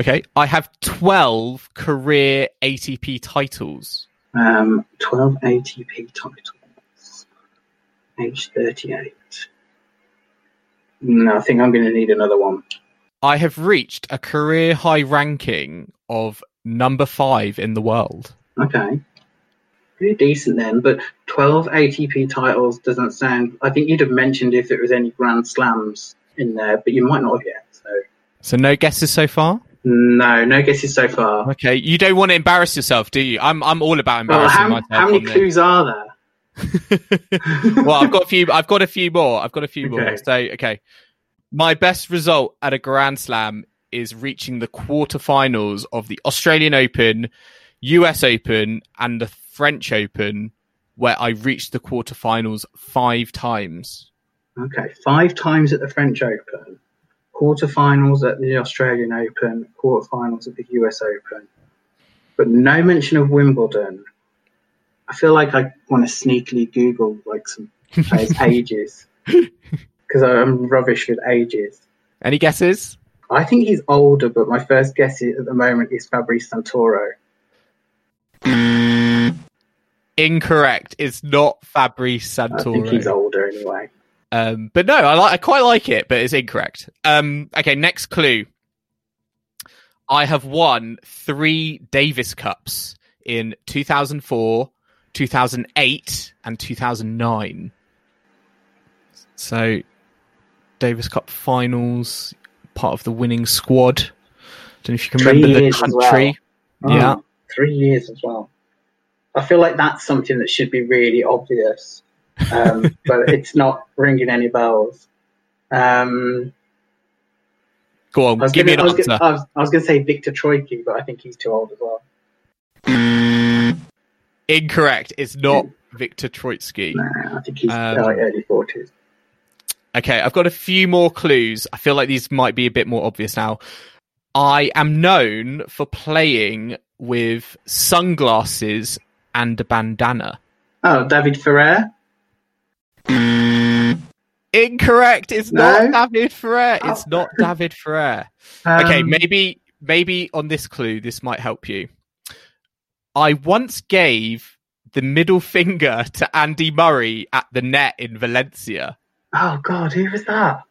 Okay. I have twelve career A T P titles. Um, twelve A T P titles. Age thirty-eight. No, I think I'm going to need another one. I have reached a career high ranking of number five in the world. Okay. Pretty decent then, but twelve A T P titles doesn't sound... I think you'd have mentioned if it was any Grand Slams in there, but you might not have yet. So, so no guesses so far? No, no guesses so far. Okay, you don't want to embarrass yourself, do you? I'm I'm all about embarrassing well, how, myself. How many clues there. are there? well, I've got a few. I've got a few more. I've got a few okay. more. So, okay, my best result at a Grand Slam is reaching the quarterfinals of the Australian Open, U S Open, and the French Open, where I reached the quarterfinals five times. Okay, five times at the French Open, quarterfinals at the Australian Open, quarterfinals at the U S Open, but no mention of Wimbledon. I feel like I want to sneakily Google like some players' ages because I'm rubbish with ages. Any guesses? I think he's older, but my first guess at the moment is Fabrice Santoro. Mm, incorrect. It's not Fabrice Santoro. I think he's older anyway. Um, but no, I, li- I quite like it, but it's incorrect. Um, okay, next clue. I have won three Davis Cups in two thousand four, two thousand eight, and two thousand nine. So, Davis Cup finals, part of the winning squad. I don't know if you can three remember the country. Well. Oh, yeah, three years as well. I feel like that's something that should be really obvious, um, but it's not ringing any bells. Um, Go on, give gonna, me an I was answer. Gonna, I was, was going to say Victor Troicki, but I think he's too old as well. Mm, incorrect. It's not Victor Troicki. Nah, I think he's um, like early forties. Okay, I've got a few more clues. I feel like these might be a bit more obvious now. I am known for playing with sunglasses and a bandana. Oh, David Ferrer? Incorrect. It's no? not David Ferrer. It's oh. not David Ferrer. Um, okay, maybe maybe on this clue, this might help you. I once gave the middle finger to Andy Murray at the net in Valencia. Oh, God, who was that?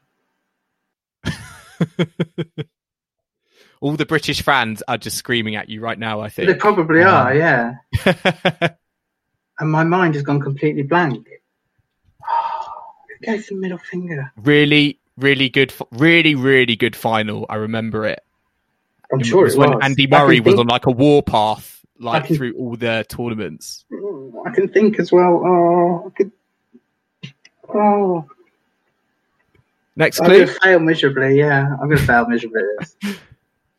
All the British fans are just screaming at you right now, I think. They probably um, are, yeah. And my mind has gone completely blank. Oh, who gave the middle finger? Really, really good, really, really good final. I remember it. I'm it sure was it was. When Andy Murray think... was on like a warpath, like can... through all the tournaments. I can think as well. Oh, I could. Oh. Next clue. I'm going to fail miserably, yeah. I'm going to fail miserably at this.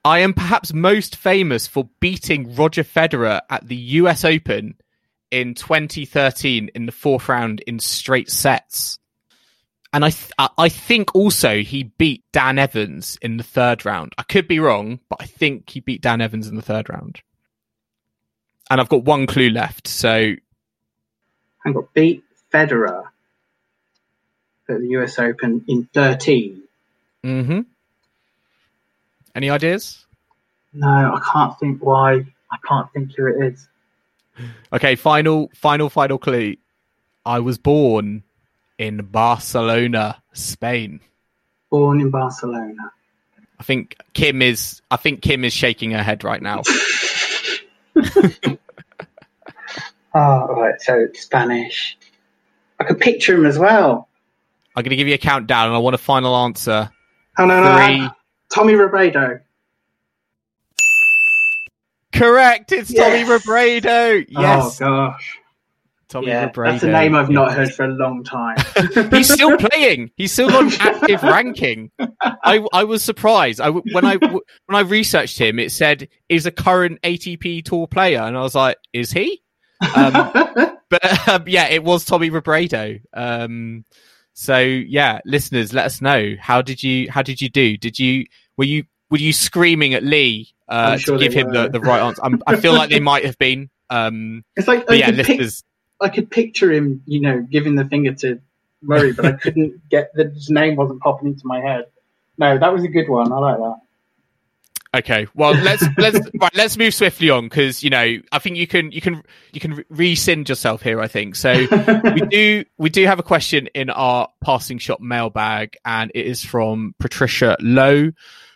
I am perhaps most famous for beating Roger Federer at the U S Open in twenty thirteen in the fourth round in straight sets. And I th- I think also he beat Dan Evans in the third round. I could be wrong, but I think he beat Dan Evans in the third round. And I've got one clue left, so... Hang on, beat Federer at the U S Open in thirteen. Mm-hmm. Any ideas? No, I can't think why. I can't think who it is. Okay, final, final, final clue. I was born in Barcelona, Spain. Born in Barcelona. I think Kim is. I think Kim is shaking her head right now. Oh, right. So it's Spanish. I could picture him as well. I'm going to give you a countdown, and I want a final answer. Oh, no, no, Three... no. Tommy Robredo. Correct. It's yes. Tommy Robredo. Yes. Oh, gosh. Tommy yeah, Robredo. That's a name I've not heard for a long time. He's still playing. He's still on active ranking. I, I was surprised. I, when, I, when I researched him, it said, is a current A T P Tour player. And I was like, is he? Um, but um, yeah, it was Tommy Robredo. Um So yeah, listeners, let us know how did you how did you do? Did you were you were you screaming at Lee uh, sure to give him the, the right answer? I'm, I feel like they might have been. Um, it's like I, yeah, could listeners... pic- I could picture him, you know, giving the finger to Murray, but I couldn't get the his name wasn't popping into my head. No, that was a good one. I like that. Okay, well let's let's right, let's move swiftly on because you know I think you can you can you can rescind yourself here. I think so. we do we do have a question in our passing shot mailbag, and it is from Patricia Lowe,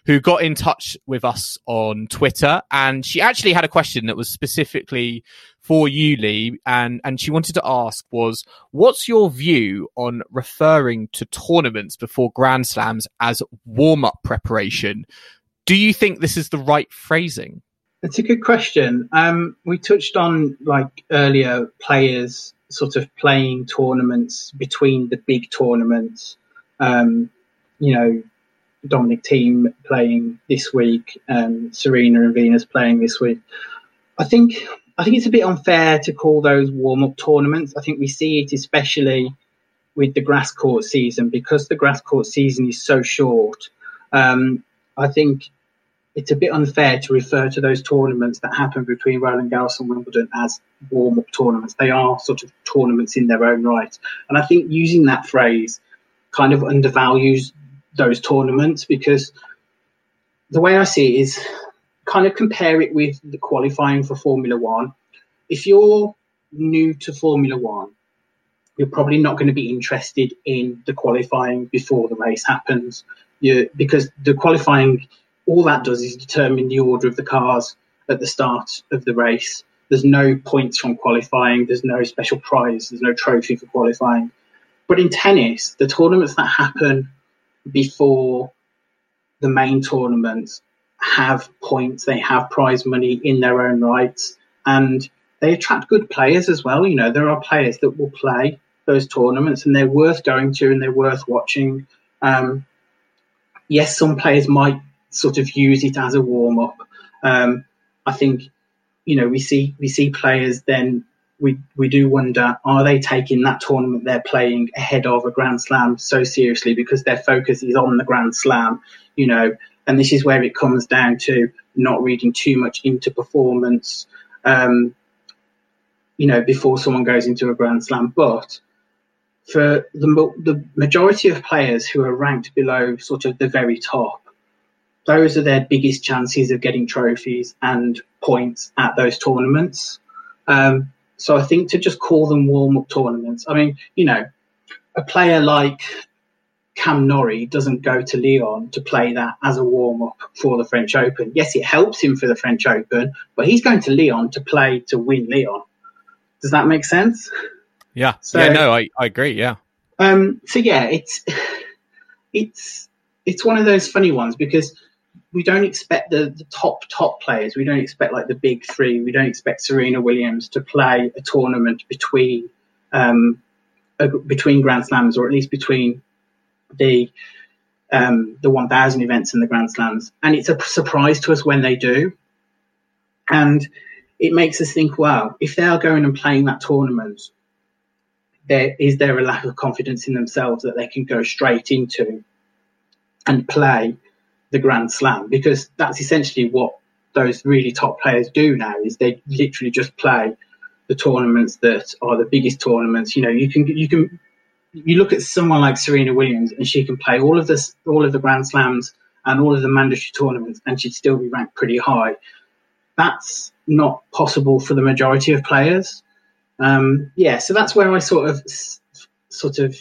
who got in touch with us on Twitter, and she actually had a question that was specifically for you, Lee, and and she wanted to ask was, what's your view on referring to tournaments before Grand Slams as warm up preparation? Do you think this is the right phrasing? That's a good question. Um, we touched on, like, earlier players sort of playing tournaments between the big tournaments. Um, you know, Dominic Thiem playing this week, um, Serena and Venus playing this week. I think I think it's a bit unfair to call those warm-up tournaments. I think we see it especially with the grass court season because the grass court season is so short. Um I think it's a bit unfair to refer to those tournaments that happen between Roland Garros and Wimbledon as warm-up tournaments. They are sort of tournaments in their own right. And I think using that phrase kind of undervalues those tournaments because the way I see it is kind of compare it with the qualifying for Formula One. If you're new to Formula One, you're probably not going to be interested in the qualifying before the race happens, you, because the qualifying, all that does is determine the order of the cars at the start of the race. There's no points from qualifying. There's no special prize. There's no trophy for qualifying. But in tennis, the tournaments that happen before the main tournaments have points. They have prize money in their own rights. And they attract good players as well. You know, there are players that will play those tournaments and they're worth going to and they're worth watching. Um, yes, some players might sort of use it as a warm-up. Um, I think, you know, we see we see players then, we, we do wonder, are they taking that tournament they're playing ahead of a Grand Slam so seriously because their focus is on the Grand Slam, you know, and this is where it comes down to not reading too much into performance, um, you know, before someone goes into a Grand Slam. But for the, the majority of players who are ranked below sort of the very top, those are their biggest chances of getting trophies and points at those tournaments. Um, so I think to just call them warm-up tournaments, I mean, you know, a player like Cam Norrie doesn't go to Lyon to play that as a warm-up for the French Open. Yes, it helps him for the French Open, but he's going to Lyon to play to win Lyon. Does that make sense? Yeah. So, yeah, no, I, I agree, yeah. Um, so, yeah, it's it's it's one of those funny ones because we don't expect the, the top, top players. We don't expect, like, the big three. We don't expect Serena Williams to play a tournament between um, a, between Grand Slams, or at least between the um, the one thousand events and the Grand Slams. And it's a surprise to us when they do. And it makes us think, wow, if they are going and playing that tournament, there is there a lack of confidence in themselves that they can go straight into and play the Grand Slam? Because that's essentially what those really top players do now, is they literally just play the tournaments that are the biggest tournaments. You know, you can you can you look at someone like Serena Williams and she can play all of this, all of the Grand Slams and all of the mandatory tournaments, and she'd still be ranked pretty high. That's not possible for the majority of players. Um, yeah, so that's where I sort of sort of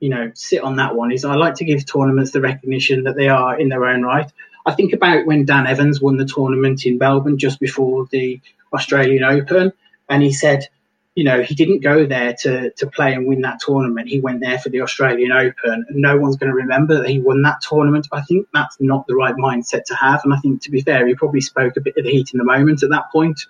you know, sit on that one, is I like to give tournaments the recognition that they are in their own right. I think about when Dan Evans won the tournament in Melbourne just before the Australian Open, and he said, you know, he didn't go there to, to play and win that tournament. He went there for the Australian Open, and no one's going to remember that he won that tournament. I think that's not the right mindset to have, and I think, to be fair, he probably spoke a bit of the heat in the moment at that point.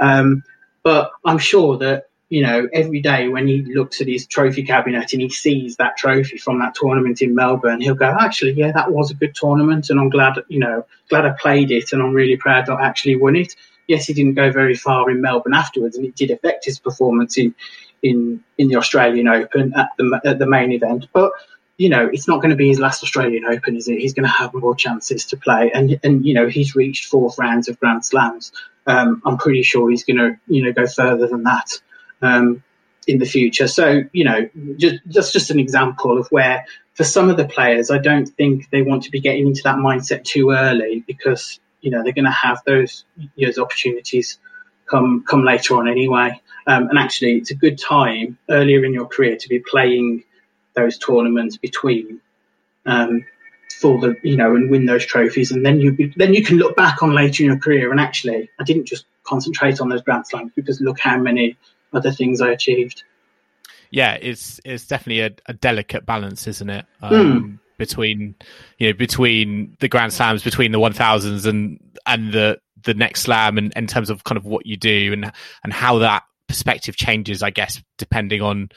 Um, but I'm sure that you know, every day when he looks at his trophy cabinet and he sees that trophy from that tournament in Melbourne, he'll go, actually, yeah, that was a good tournament, and I'm glad, you know, glad I played it, and I'm really proud that I actually won it. Yes, he didn't go very far in Melbourne afterwards, and it did affect his performance in in, in the Australian Open at the at the main event. But, you know, it's not going to be his last Australian Open, is it? He's going to have more chances to play. And, and you know, he's reached four rounds of Grand Slams. Um, I'm pretty sure he's going to, you know, go further than that Um, in the future. So, you know, just, that's just an example of where, for some of the players, I don't think they want to be getting into that mindset too early, because, you know, they're going to have those, you know, those opportunities come come later on anyway. Um, and actually, it's a good time earlier in your career to be playing those tournaments between um, for the, you know, and win those trophies. And then you be, then you can look back on later in your career and, actually, I didn't just concentrate on those Grand Slams because look how many other things I achieved. Yeah, it's it's definitely a, a delicate balance, isn't it? Um, mm. Between you know between the Grand Slams, between the one thousands and and the the next Slam, and in terms of kind of what you do and and how that perspective changes, I guess, depending on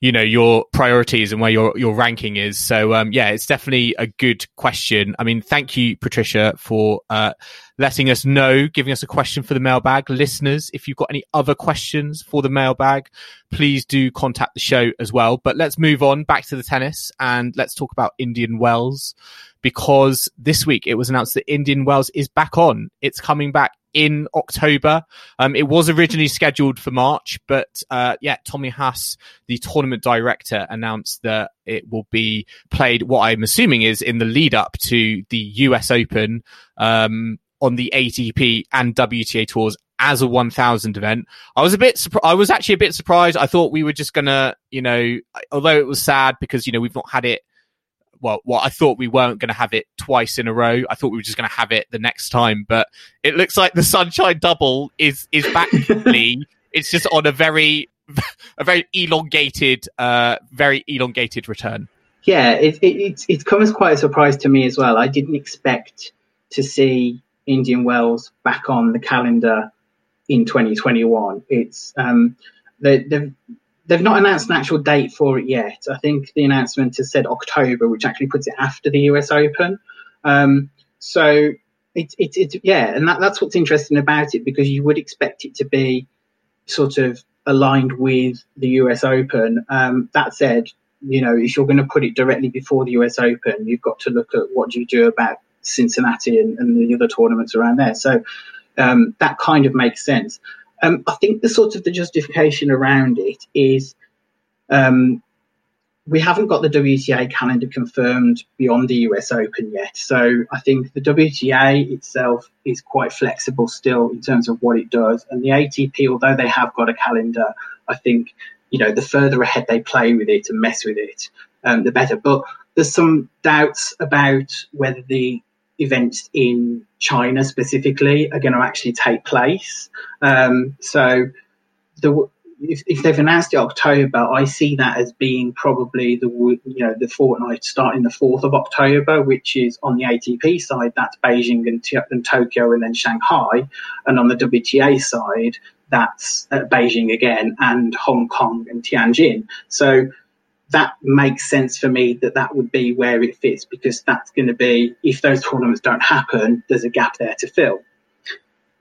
you know your priorities and where your your ranking is. So um, yeah, it's definitely a good question. I mean, thank you, Patricia, for uh, letting us know, giving us a question for the mailbag. Listeners, if you've got any other questions for the mailbag, please do contact the show as well. But let's move on back to the tennis and let's talk about Indian Wells, because this week it was announced that Indian Wells is back on. It's coming back in October. Um, it was originally scheduled for March, but uh, yeah, Tommy Haas, the tournament director, announced that it will be played, what I'm assuming is in the lead up to the U S Open, um, on the A T P and W T A tours as a one thousand event. I was a bit surprised. I was actually a bit surprised. I thought we were just going to, you know, although it was sad because, you know, we've not had it. Well, well, I thought we weren't going to have it twice in a row. I thought we were just going to have it the next time. But it looks like the Sunshine Double is is back. Lee. It's just on a very, a very elongated, uh, very elongated return. Yeah, it, it, it's it's come as quite a surprise to me as well. I didn't expect to see Indian Wells back on the calendar in twenty twenty-one. It's um, the the. They've not announced an actual date for it yet. I think the announcement has said October, which actually puts it after the U S Open. Um, so it's, it, it, yeah, and that, that's what's interesting about it, because you would expect it to be sort of aligned with the U S Open. Um, that said, you know, if you're going to put it directly before the U S Open, you've got to look at what do you do about Cincinnati and, and the other tournaments around there. So um, that kind of makes sense. Um, I think the sort of the justification around it is um, we haven't got the W T A calendar confirmed beyond the U S Open yet. So I think the W T A itself is quite flexible still in terms of what it does. And the A T P, although they have got a calendar, I think, you know, the further ahead they play with it and mess with it, um, the better. But there's some doubts about whether the events in China specifically are going to actually take place. Um, so the, if, if they've announced it October, I see that as being probably the you know the fortnight starting the fourth of October, which is on the A T P side, that's Beijing and, and Tokyo and then Shanghai. And on the W T A side, that's uh, Beijing again and Hong Kong and Tianjin. So that makes sense for me that that would be where it fits, because that's going to be, if those tournaments don't happen, there's a gap there to fill.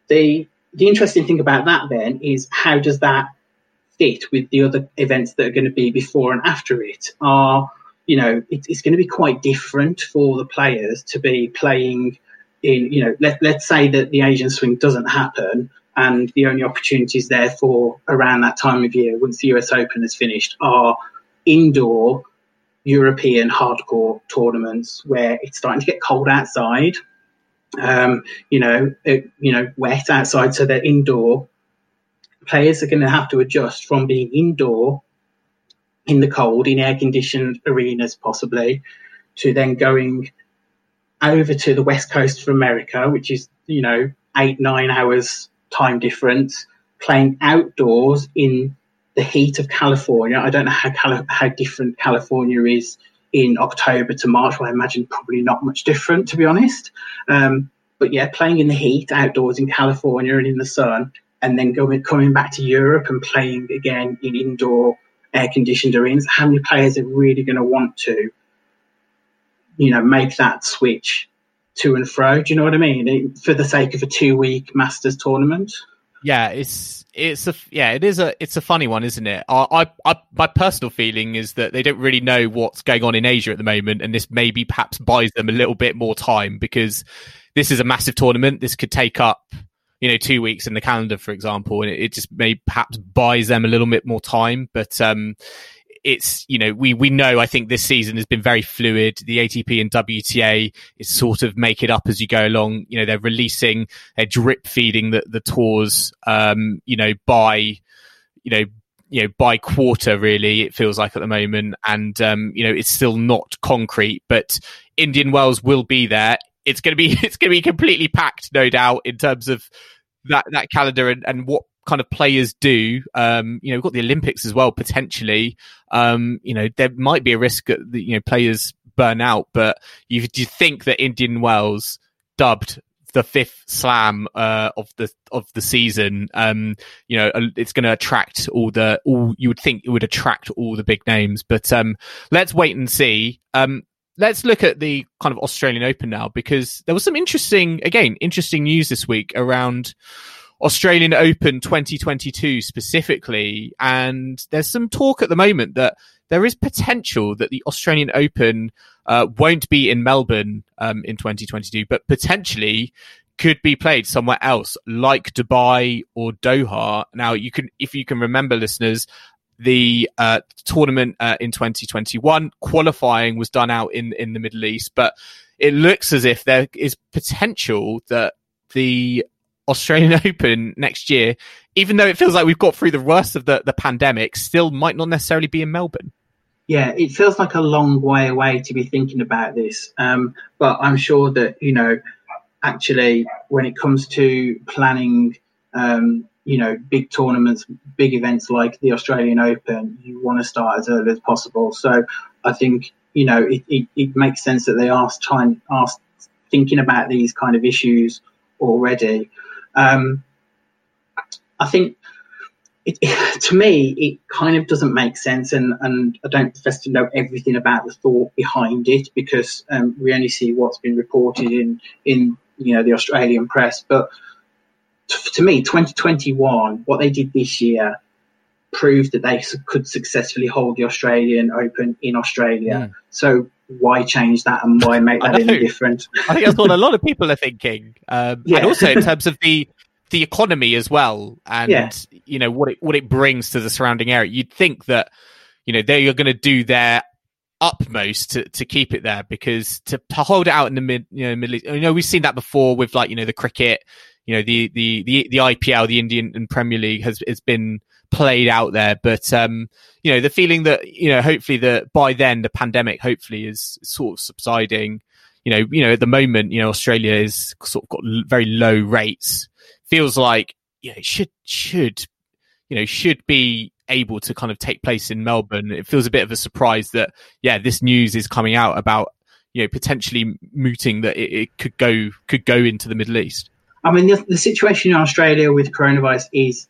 The the interesting thing about that then is how does that fit with the other events that are going to be before and after it? Are, you know, it, it's going to be quite different for the players to be playing in, you know, let, let's say that the Asian swing doesn't happen, and the only opportunities therefore around that time of year, once the U S Open is finished, are indoor European hardcore tournaments where it's starting to get cold outside, um, you know, it, you know, wet outside. So they're indoor. Players are going to have to adjust from being indoor in the cold, in air-conditioned arenas possibly, to then going over to the west coast of America, which is, you know, eight, nine hours time difference, playing outdoors in the heat of California. I don't know how Cali- how different California is in October to March. Well, I imagine probably not much different, to be honest. Um, but yeah, playing in the heat outdoors in California and in the sun, and then going coming back to Europe and playing again in indoor air-conditioned arenas. How many players are really going to want to, you know, make that switch to and fro? Do you know what I mean? For the sake of a two-week Masters tournament. Yeah, it's it's a yeah, it is a it's a funny one, isn't it? I, I, I my personal feeling is that they don't really know what's going on in Asia at the moment, and this maybe perhaps buys them a little bit more time, because this is a massive tournament. This could take up, you know, two weeks in the calendar, for example, and it, it just may perhaps buys them a little bit more time. But um, it's, you know, we we know, I think this season has been very fluid. The A T P and W T A is sort of make it up as you go along. You know, they're releasing, they're drip feeding the, the tours, um, you know, by, you know, you know, by quarter, really, it feels like at the moment. And, um, you know, it's still not concrete, but Indian Wells will be there. It's going to be, it's going to be completely packed, no doubt, in terms of that, that calendar and, and what kind of players do. Um you know, we've got the Olympics as well potentially. Um you know, there might be a risk that, you know, players burn out, but you do think that Indian Wells, dubbed the fifth slam uh of the of the season, um you know, it's going to attract all the all you would think it would attract all the big names. But um let's wait and see. um Let's look at the kind of Australian Open now, because there was some interesting, again, interesting news this week around Australian Open twenty twenty-two specifically. And there's some talk at the moment that there is potential that the Australian Open uh, won't be in Melbourne um, in twenty twenty-two, but potentially could be played somewhere else, like Dubai or Doha. Now, you can, if you can remember, listeners, the uh, tournament uh, in twenty twenty-one qualifying was done out in in the Middle East, but it looks as if there is potential that the Australian Open next year, even though it feels like we've got through the worst of the, the pandemic, still might not necessarily be in Melbourne. Yeah, it feels like a long way away to be thinking about this. Um, but I'm sure that, you know, actually, when it comes to planning, um, you know, big tournaments, big events like the Australian Open, you want to start as early as possible. So I think, you know, it, it, it makes sense that they are trying, are thinking about these kind of issues already. Um, I think, it, it, to me, it kind of doesn't make sense, and, and I don't profess to know everything about the thought behind it, because um, we only see what's been reported in in. you know, the Australian press. But t- to me, twenty twenty-one, what they did this year proved that they su- could successfully hold the Australian Open in Australia. Mm. So why change that, and why make that any different? I think that's what a lot of people are thinking. Um, yeah. And also in terms of the the economy as well, and, yeah. you know, what it what it brings to the surrounding area. You'd think that, you know, they are going to do their upmost to, to keep it there, because to, to hold it out in the mid, you know, Middle East, you know, we've seen that before with, like, you know, the cricket, you know, the the the, the I P L, the Indian and Premier League has, has been played out there. But, um, you know, the feeling that, you know, hopefully that by then the pandemic hopefully is sort of subsiding, you know, you know, at the moment, you know, Australia is sort of got very low rates. Feels like, you know, it should, should, you know, should be able to kind of take place in Melbourne. It feels a bit of a surprise that, yeah, this news is coming out about, you know, potentially mooting that it, it could go could go into the Middle East. I mean, the, the situation in Australia with coronavirus is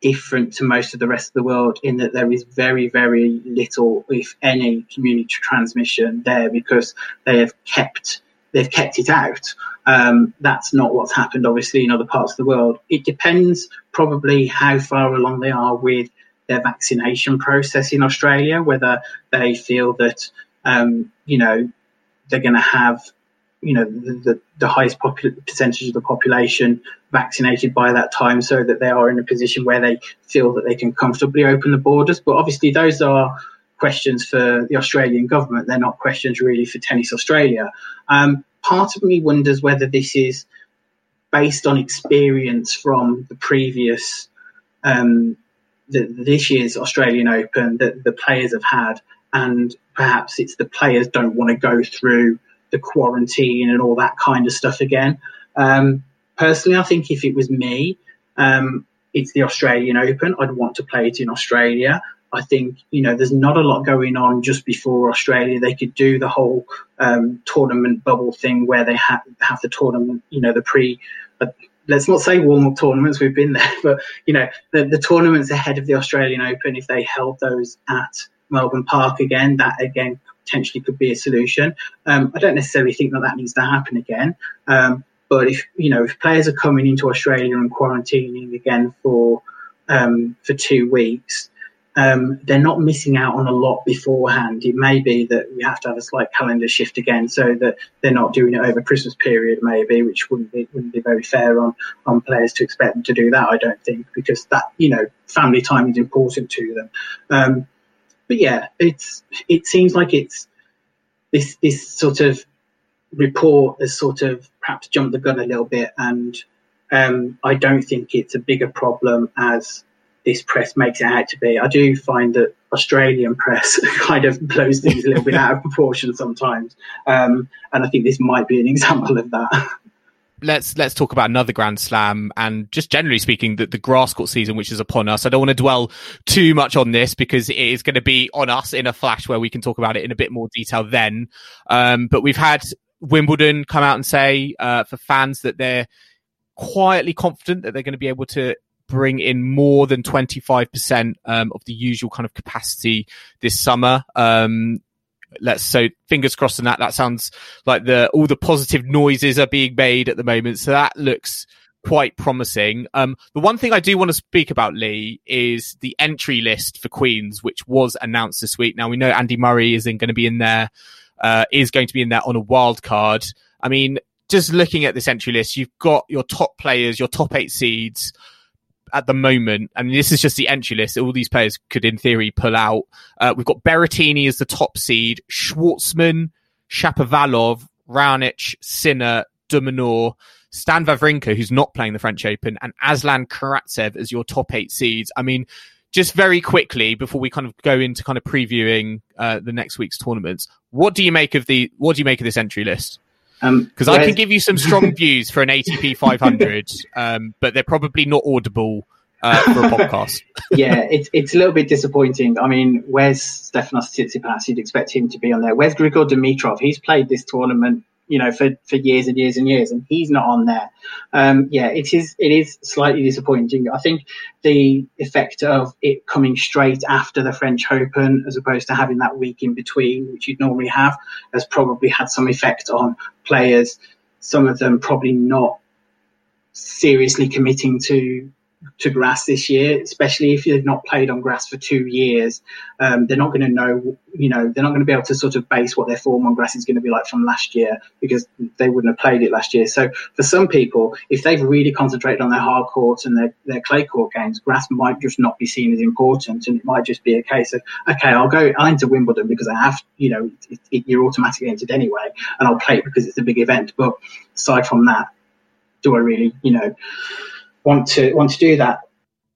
different to most of the rest of the world, in that there is very, very little, if any, community transmission there, because they have kept they've kept it out. Um, that's not what's happened, obviously, in other parts of the world. It depends probably how far along they are with their vaccination process in Australia, whether they feel that, um, you know, they're going to have, you know, the, the, the highest popul- percentage of the population vaccinated by that time, so that they are in a position where they feel that they can comfortably open the borders. But obviously those are questions for the Australian government. They're not questions really for Tennis Australia. Um, part of me wonders whether this is based on experience from the previous um The, this year's Australian Open that the players have had, and perhaps it's the players don't want to go through the quarantine and all that kind of stuff again. Um, personally, I think if it was me, um, it's the Australian Open, I'd want to play it in Australia. I think, you know, there's not a lot going on just before Australia. They could do the whole um, tournament bubble thing where they ha- have the tournament, you know, the pre... Uh, let's not say warm-up tournaments, we've been there, but, you know, the, the tournaments ahead of the Australian Open, if they held those at Melbourne Park again, that, again, potentially could be a solution. Um, I don't necessarily think that that needs to happen again. Um, but, if you know, if players are coming into Australia and quarantining again for um, for two weeks, um, they're not missing out on a lot beforehand. It may be that we have to have a slight calendar shift again, so that they're not doing it over Christmas period, maybe, which wouldn't be wouldn't be very fair on, on players to expect them to do that, I don't think, because that, you know, family time is important to them. Um, but yeah, it's it seems like it's this this sort of report has sort of perhaps jumped the gun a little bit, and um, I don't think it's a bigger problem as this press makes it out to be. I do find that Australian press kind of blows things a little bit out of proportion sometimes. Um, and I think this might be an example of that. Let's let's talk about another Grand Slam, and just generally speaking, the, the grass court season, which is upon us. I don't want to dwell too much on this, because it is going to be on us in a flash where we can talk about it in a bit more detail then. Um, but we've had Wimbledon come out and say uh, for fans that they're quietly confident that they're going to be able to bring in more than twenty-five percent um, of the usual kind of capacity this summer. Um, let's so fingers crossed on that. That sounds like the all the positive noises are being made at the moment, so that looks quite promising. Um, the one thing I do want to speak about, Lee, is the entry list for Queen's, which was announced this week. Now we know Andy Murray isn't going to be in there, uh, is going to be in there on a wild card. I mean, just looking at this entry list, you've got your top players, your top eight seeds at the moment. I mean, this is just the entry list. All these players could, in theory, pull out. Uh, we've got Berrettini as the top seed, Schwartzman, Shapovalov, Raonic, Sinner, Dominor, Stan Wawrinka, who's not playing the French Open, and Aslan Karatsev as your top eight seeds. I mean, just very quickly before we kind of go into kind of previewing uh, the next week's tournaments, what do you make of the what do you make of this entry list? Because um, I can give you some strong views for an A T P five hundred, um, but they're probably not audible uh, for a podcast. Yeah, it's it's a little bit disappointing. I mean, where's Stefanos Tsitsipas? You'd expect him to be on there. Where's Grigor Dimitrov? He's played this tournament, you know, for, for years and years and years, and he's not on there. Um, yeah, it is, it is slightly disappointing. I think the effect of it coming straight after the French Open, as opposed to having that week in between, which you'd normally have, has probably had some effect on players. Some of them probably not seriously committing to, to grass this year, especially if you've not played on grass for two years. Um, they're not going to know, you know, they're not going to be able to sort of base what their form on grass is going to be like from last year, because they wouldn't have played it last year. So for some people, if they've really concentrated on their hard courts and their, their clay court games, grass might just not be seen as important, and it might just be a case of, okay, I'll go I'll enter Wimbledon because I have, you know, it, it, you're automatically entered anyway, and I'll play it because it's a big event. But aside from that, do I really, you know, want to want to do that?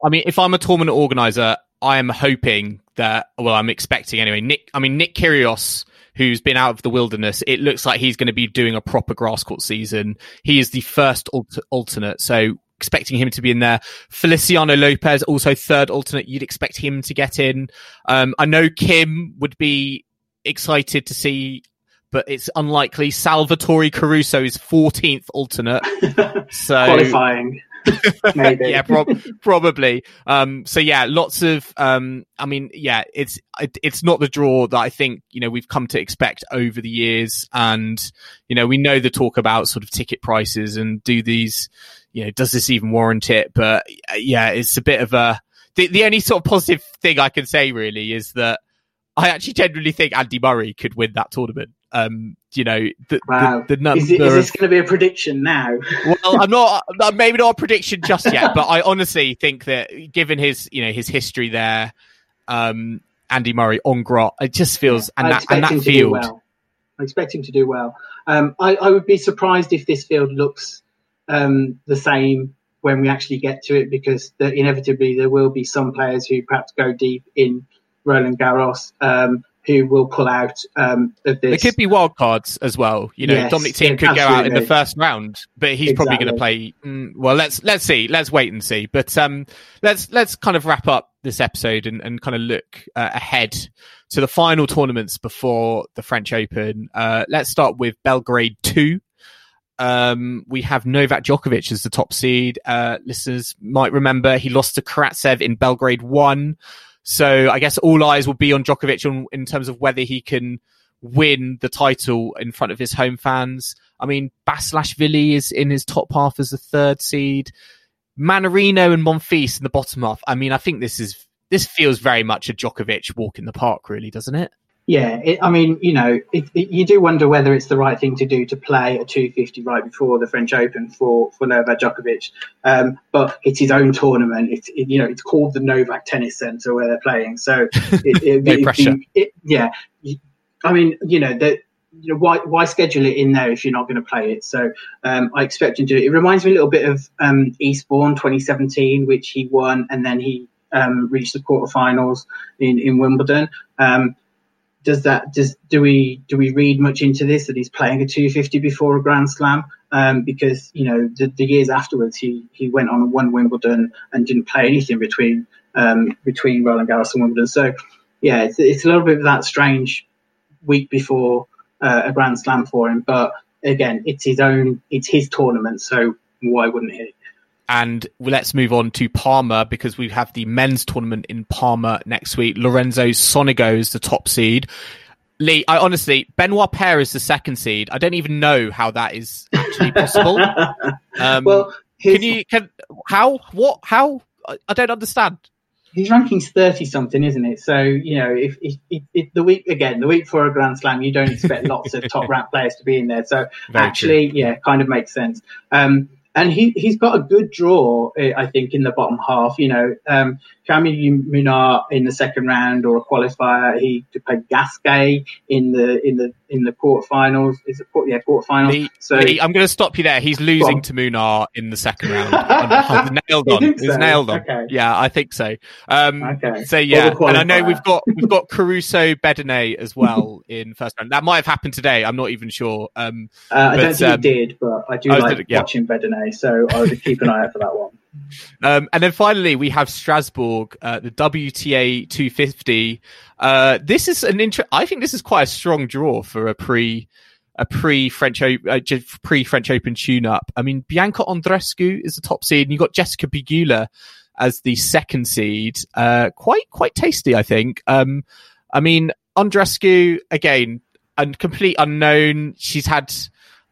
I mean, if I'm a tournament organizer, I am hoping that, well, I'm expecting anyway, Nick, I mean, Nick Kyrgios, who's been out of the wilderness, it looks like he's going to be doing a proper grass court season. He is the first alter- alternate, so expecting him to be in there. Feliciano Lopez, also third alternate, you'd expect him to get in. Um, I know Kim would be excited to see, but it's unlikely. Salvatore Caruso is fourteenth alternate. So qualifying. Maybe. Yeah, prob- probably. Um, so yeah, lots of. Um, I mean, yeah, it's it, it's not the draw that I think, you know, we've come to expect over the years, and you know, we know the talk about sort of ticket prices and do these, you know, does this even warrant it? But yeah, it's a bit of a. The, the only sort of positive thing I can say really is that I actually generally think Andy Murray could win that tournament. Um, you know, the, wow. the, the number is, it, is this going to be a prediction now? Well, I'm not, maybe not a prediction just yet, but I honestly think that given his, you know, his history there, um, Andy Murray on Grot, it just feels, yeah, and, that, and that field. Well. I expect him to do well. Um, I, I would be surprised if this field looks um, the same when we actually get to it, because the, inevitably there will be some players who perhaps go deep in Roland Garros, um, who will pull out um, of this. There could be wild cards as well. You know, yes, Dominic Thiem yeah, could absolutely. go out in the first round, but he's exactly. probably going to play. Mm, well, let's let's see. Let's wait and see. But um, let's let's kind of wrap up this episode and, and kind of look uh, ahead to the final tournaments before the French Open. Uh, let's start with Belgrade two. Um, we have Novak Djokovic as the top seed. Uh, listeners might remember he lost to Karatsev in Belgrade one. So I guess all eyes will be on Djokovic in, in terms of whether he can win the title in front of his home fans. I mean, Basilashvili is in his top half as the third seed. Manarino and Monfils in the bottom half. I mean, I think this is this feels very much a Djokovic walk in the park, really, doesn't it? Yeah, it, I mean, you know, it, it, you do wonder whether it's the right thing to do to play a two fifty right before the French Open for, for Novak Djokovic. Um, but it's his own tournament. It's it, you know, it's called the Novak Tennis Centre where they're playing. So it, it, no it, pressure. It, it, yeah, I mean, you know, the, you know, why why schedule it in there if you're not going to play it? So um, I expect him to do it. It reminds me a little bit of um, Eastbourne twenty seventeen, which he won, and then he um, reached the quarterfinals in in Wimbledon. Um, Does that does do we do we read much into this that he's playing a two fifty before a Grand Slam? Um, because you know the, the years afterwards he, he went on and won Wimbledon and didn't play anything between um, between Roland Garros and Wimbledon. So yeah, it's, it's a little bit of that strange week before uh, a Grand Slam for him. But again, it's his own, it's his tournament, so why wouldn't he? And let's move on to Parma, because we have the men's tournament in Parma next week. Lorenzo Sonego is the top seed. Lee, I honestly, Benoit Paire is the second seed. I don't even know how that is actually possible. um, well, his, can you, can, how, what, how? I don't understand. his ranking's thirty something, isn't it? So, you know, if, if, if, if the week, again, the week before a Grand Slam, you don't expect lots of top ranked players to be in there. So Very actually, true. yeah, kind of makes sense. Um, And he, he's got a good draw, I think, in the bottom half. You know, um, Kamil Munar in the second round or a qualifier. He played Gasquet in the in the in the quarterfinals. Is it yeah quarterfinals? The, so the, I'm going to stop you there. He's losing to Munar in the second round. I've nailed on. He's so? nailed on. Okay. Yeah, I think so. Um, okay. So yeah, and I know we've got we've got Caruso Bedene as well in first round. That might have happened today. I'm not even sure. Um, uh, but, I don't think um, he did, but I do I like did, yeah. watching Bedene. So I would keep an eye out for that one. Um, and then finally, we have Strasbourg, uh, the W T A two fifty. Uh, this is an inter- I think this is quite a strong draw for a pre a pre French o- uh, pre French Open tune up. I mean, Bianca Andreescu is the top seed, and you got Jessica Pegula as the second seed. Uh, quite quite tasty, I think. Um, I mean, Andreescu again, a complete unknown. She's had.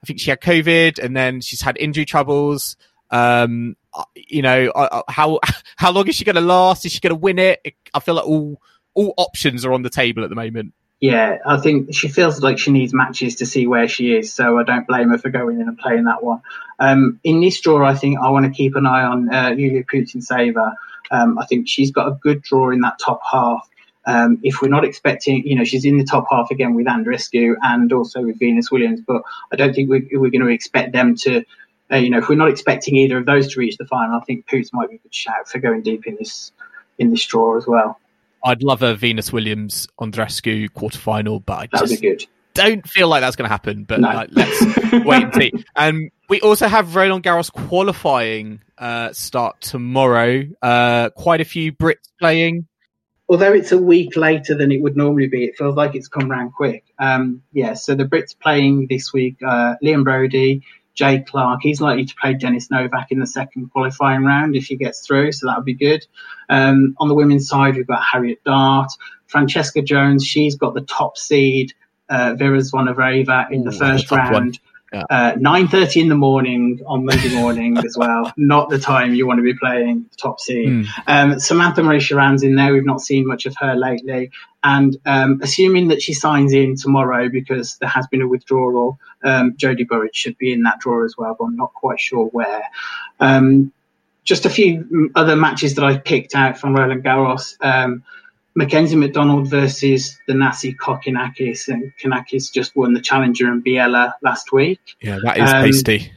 I think she had COVID and then she's had injury troubles. Um, you know, uh, how how long is she going to last? Is she going to win it? I feel like all all options are on the table at the moment. Yeah, I think she feels like she needs matches to see where she is. So I don't blame her for going in and playing that one. Um, in this draw, I think I want to keep an eye on uh, Yulia Putintseva. Um, I think she's got a good draw in that top half. Um, if we're not expecting, you know, she's in the top half again with Andreescu and also with Venus Williams, but I don't think we're, we're going to expect them to, uh, you know, if we're not expecting either of those to reach the final, I think Poots might be a good shout for going deep in this in this draw as well. I'd love a Venus Williams Andreescu quarterfinal, but I That'd just be good. don't feel like that's going to happen. But no. like, let's wait and see. Um, we also have Roland Garros qualifying uh, start tomorrow. Uh, quite a few Brits playing. Although it's a week later than it would normally be, it feels like it's come round quick. Um, yeah, so the Brits playing this week, uh, Liam Brodie, Jay Clark. He's likely to play Dennis Novak in the second qualifying round if he gets through, so that would be good. Um, on the women's side, we've got Harriet Dart, Francesca Jones. She's got the top seed, uh, Vera Zvonareva in the Ooh, first round. Yeah. Uh, nine thirty in the morning on Monday morning as well. Not the time you want to be playing top seed. Mm. Um, Samantha Marie Chiran's in there. We've not seen much of her lately. And um, assuming that she signs in tomorrow because there has been a withdrawal, um, Jodie Burridge should be in that draw as well, but I'm not quite sure where. Um, just a few other matches that I picked out from Roland Garros. Um, Mackenzie McDonald versus the Nasi Kokinakis, and Konakis just won the Challenger and Biella last week. Yeah, that is um, tasty.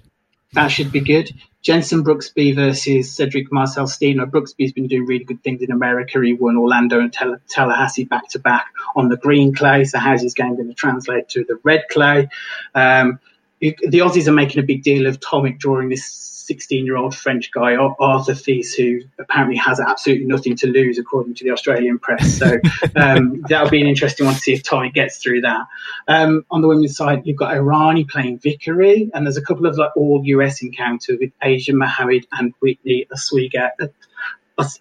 That should be good. Jensen Brooksby versus Cedric Marcel Steno. Brooksby's been doing really good things in America. He won Orlando and Tala- Tallahassee back-to-back on the green clay, so how's his game going to translate to the red clay? Um, the Aussies are making a big deal of Tomic drawing this sixteen-year-old French guy, Arthur Fils, who apparently has absolutely nothing to lose, according to the Australian press. So um, that'll be an interesting one to see if Tommy gets through that. Um, on the women's side, you've got Irani playing Vickery, and there's a couple of like all-U S encounters with Asia Mohammed and Whitney Oswega.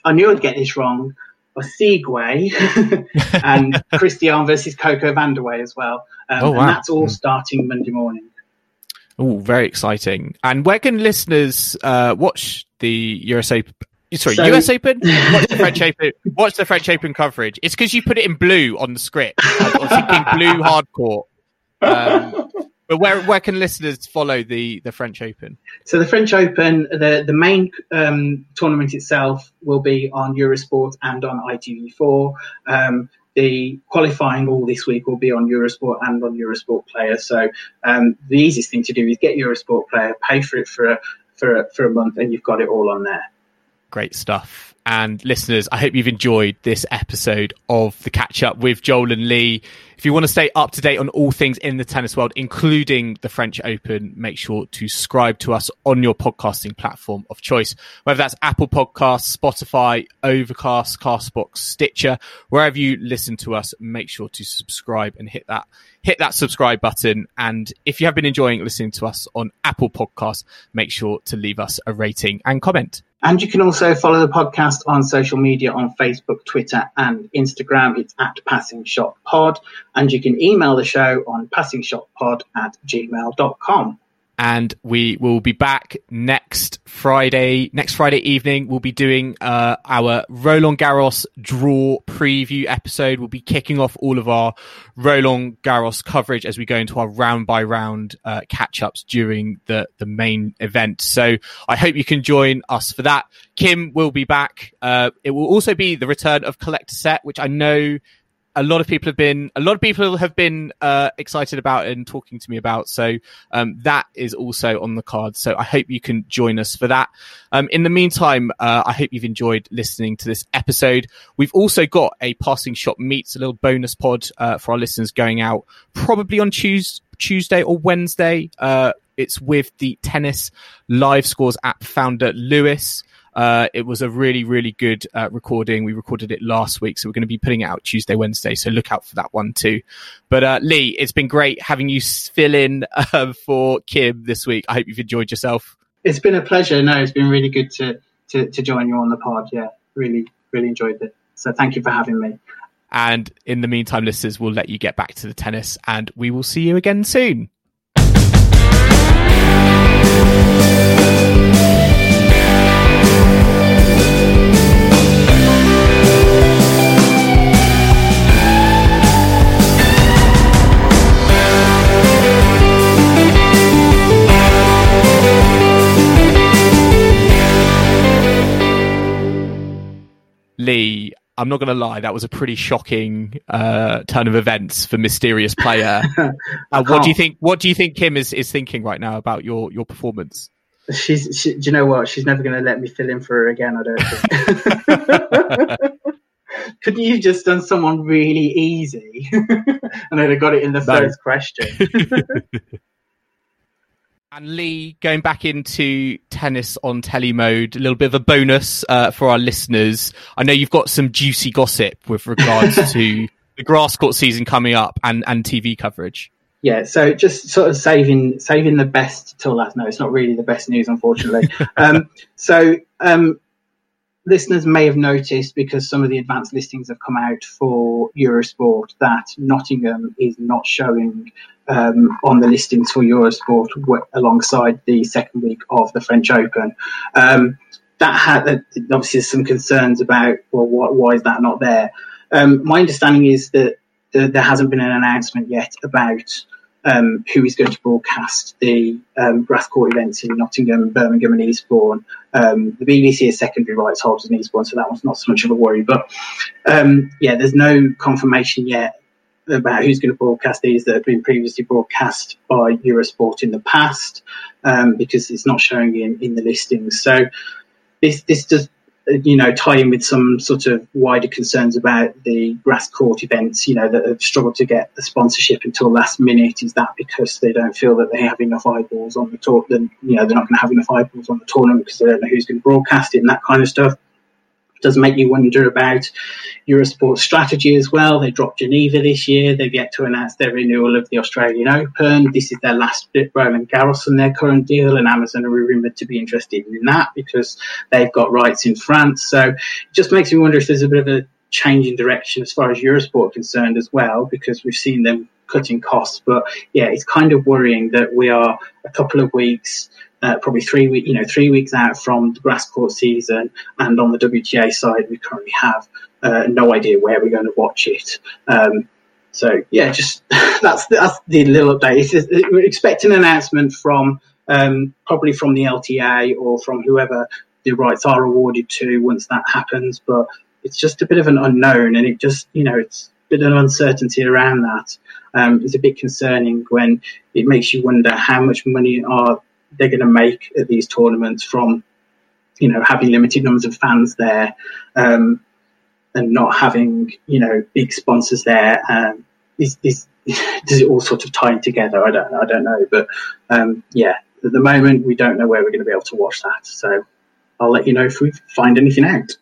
I knew I'd get this wrong. Oswega and Christian versus Coco Vandeweghe as well. Um, oh, wow. And that's all starting Monday morning. Oh, very exciting. And where can listeners uh, watch the U S Open? Sorry, so, U S Open? Watch the French Open. Watch the French Open coverage. It's because you put it in blue on the script. I was thinking blue hardcore. Um, but where where can listeners follow the, the French Open? So the French Open, the, the main um, tournament itself will be on Eurosport and on I T V four. Um, The qualifying all this week will be on Eurosport and on Eurosport Player. So um, the easiest thing to do is get Eurosport Player, pay for it for a, for a, for a month, and you've got it all on there. Great stuff. And listeners, I hope you've enjoyed this episode of The Catch Up with Joel and Lee. If you want to stay up to date on all things in the tennis world, including the French Open, make sure to subscribe to us on your podcasting platform of choice, whether that's Apple Podcasts, Spotify, Overcast, Castbox, Stitcher, wherever you listen to us, make sure to subscribe and hit that, hit that subscribe button. And if you have been enjoying listening to us on Apple Podcasts, make sure to leave us a rating and comment. And you can also follow the podcast on social media on Facebook, Twitter and Instagram. It's at Passing Shot Pod. And you can email the show on passingshotpod at gmail dot com. And we will be back next Friday. Next Friday evening, we'll be doing uh, our Roland Garros draw preview episode. We'll be kicking off all of our Roland Garros coverage as we go into our round-by-round uh, catch-ups during the, the main event. So I hope you can join us for that. Kim will be back. Uh, it will also be the return of Collector Set, which I know... A lot of people have been, a lot of people have been uh, excited about and talking to me about. So um, that is also on the card. So I hope you can join us for that. Um, in the meantime, uh, I hope you've enjoyed listening to this episode. We've also got a Passing Shot Meets, a little bonus pod uh, for our listeners going out probably on Tues- Tuesday or Wednesday. Uh, it's with the Tennis Live Scores app founder, Lewis. Uh, it was a really, really good uh, recording. We recorded it last week, so we're going to be putting it out Tuesday, Wednesday. So look out for that one too. But uh, Lee, it's been great having you fill in uh, for Kim this week. I hope you've enjoyed yourself. It's been a pleasure. No, it's been really good to to, to join you on the pod. Yeah, really, really enjoyed it. So thank you for having me. And in the meantime, listeners, we'll let you get back to the tennis and we will see you again soon. Lee, I'm not going to lie, that was a pretty shocking uh, turn of events for Mysterious Player. uh, what do you think? What do you think Kim is, is thinking right now about your, your performance? She's, she, do you know what? She's never going to let me fill in for her again, I don't think. Couldn't you have just done someone really easy? And I'd have got it in the no. first question. And Lee, going back into tennis on telly mode, a little bit of a bonus uh, for our listeners. I know you've got some juicy gossip with regards to the grass court season coming up and, and T V coverage. Yeah, so just sort of saving saving the best till last. No, it's not really the best news, unfortunately. um, so um, listeners may have noticed, because some of the advanced listings have come out for Eurosport, that Nottingham is not showing Um, on the listings for Eurosport w- alongside the second week of the French Open. Um, that had that obviously some concerns about, well, wh- why is that not there? Um, my understanding is that th- there hasn't been an announcement yet about um, who is going to broadcast the um, grass court events in Nottingham, Birmingham and Eastbourne. Um, the B B C is secondary rights holders in Eastbourne, so that one's not so much of a worry. But um, yeah, there's no confirmation yet about who's going to broadcast these that have been previously broadcast by Eurosport in the past, um, because it's not showing in, in the listings. So this this does, you know, tie in with some sort of wider concerns about the grass court events, you know, that have struggled to get the sponsorship until last minute. Is that because they don't feel that they have enough eyeballs on the tour? Then, you know, they're not going to have enough eyeballs on the tournament because they don't know who's going to broadcast it and that kind of stuff. Does make you wonder about Eurosport's strategy as well. They dropped Geneva this year. They've yet to announce their renewal of the Australian Open. This is their last bit, Roland Garros, on their current deal, and Amazon are rumoured to be interested in that because they've got rights in France. So it just makes me wonder if there's a bit of a change in direction as far as Eurosport concerned as well, because we've seen them cutting costs. But, yeah, it's kind of worrying that we are a couple of weeks Uh, probably three week, you know, three weeks out from the grass court season, and on the W T A side, we currently have uh, no idea where we're going to watch it. Um, so yeah, just that's the, that's the little update. It's just, we're expecting an announcement from um, probably from the L T A or from whoever the rights are awarded to once that happens. But it's just a bit of an unknown, and it just, you know, it's a bit of uncertainty around that. Um, it's a bit concerning when it makes you wonder how much money are they're going to make at these tournaments from, you know, having limited numbers of fans there, um, and not having, you know, big sponsors there. Um, is, is, does it all sort of tie together? I don't, I don't know. But um, yeah, at the moment, we don't know where we're going to be able to watch that. So I'll let you know if we find anything out.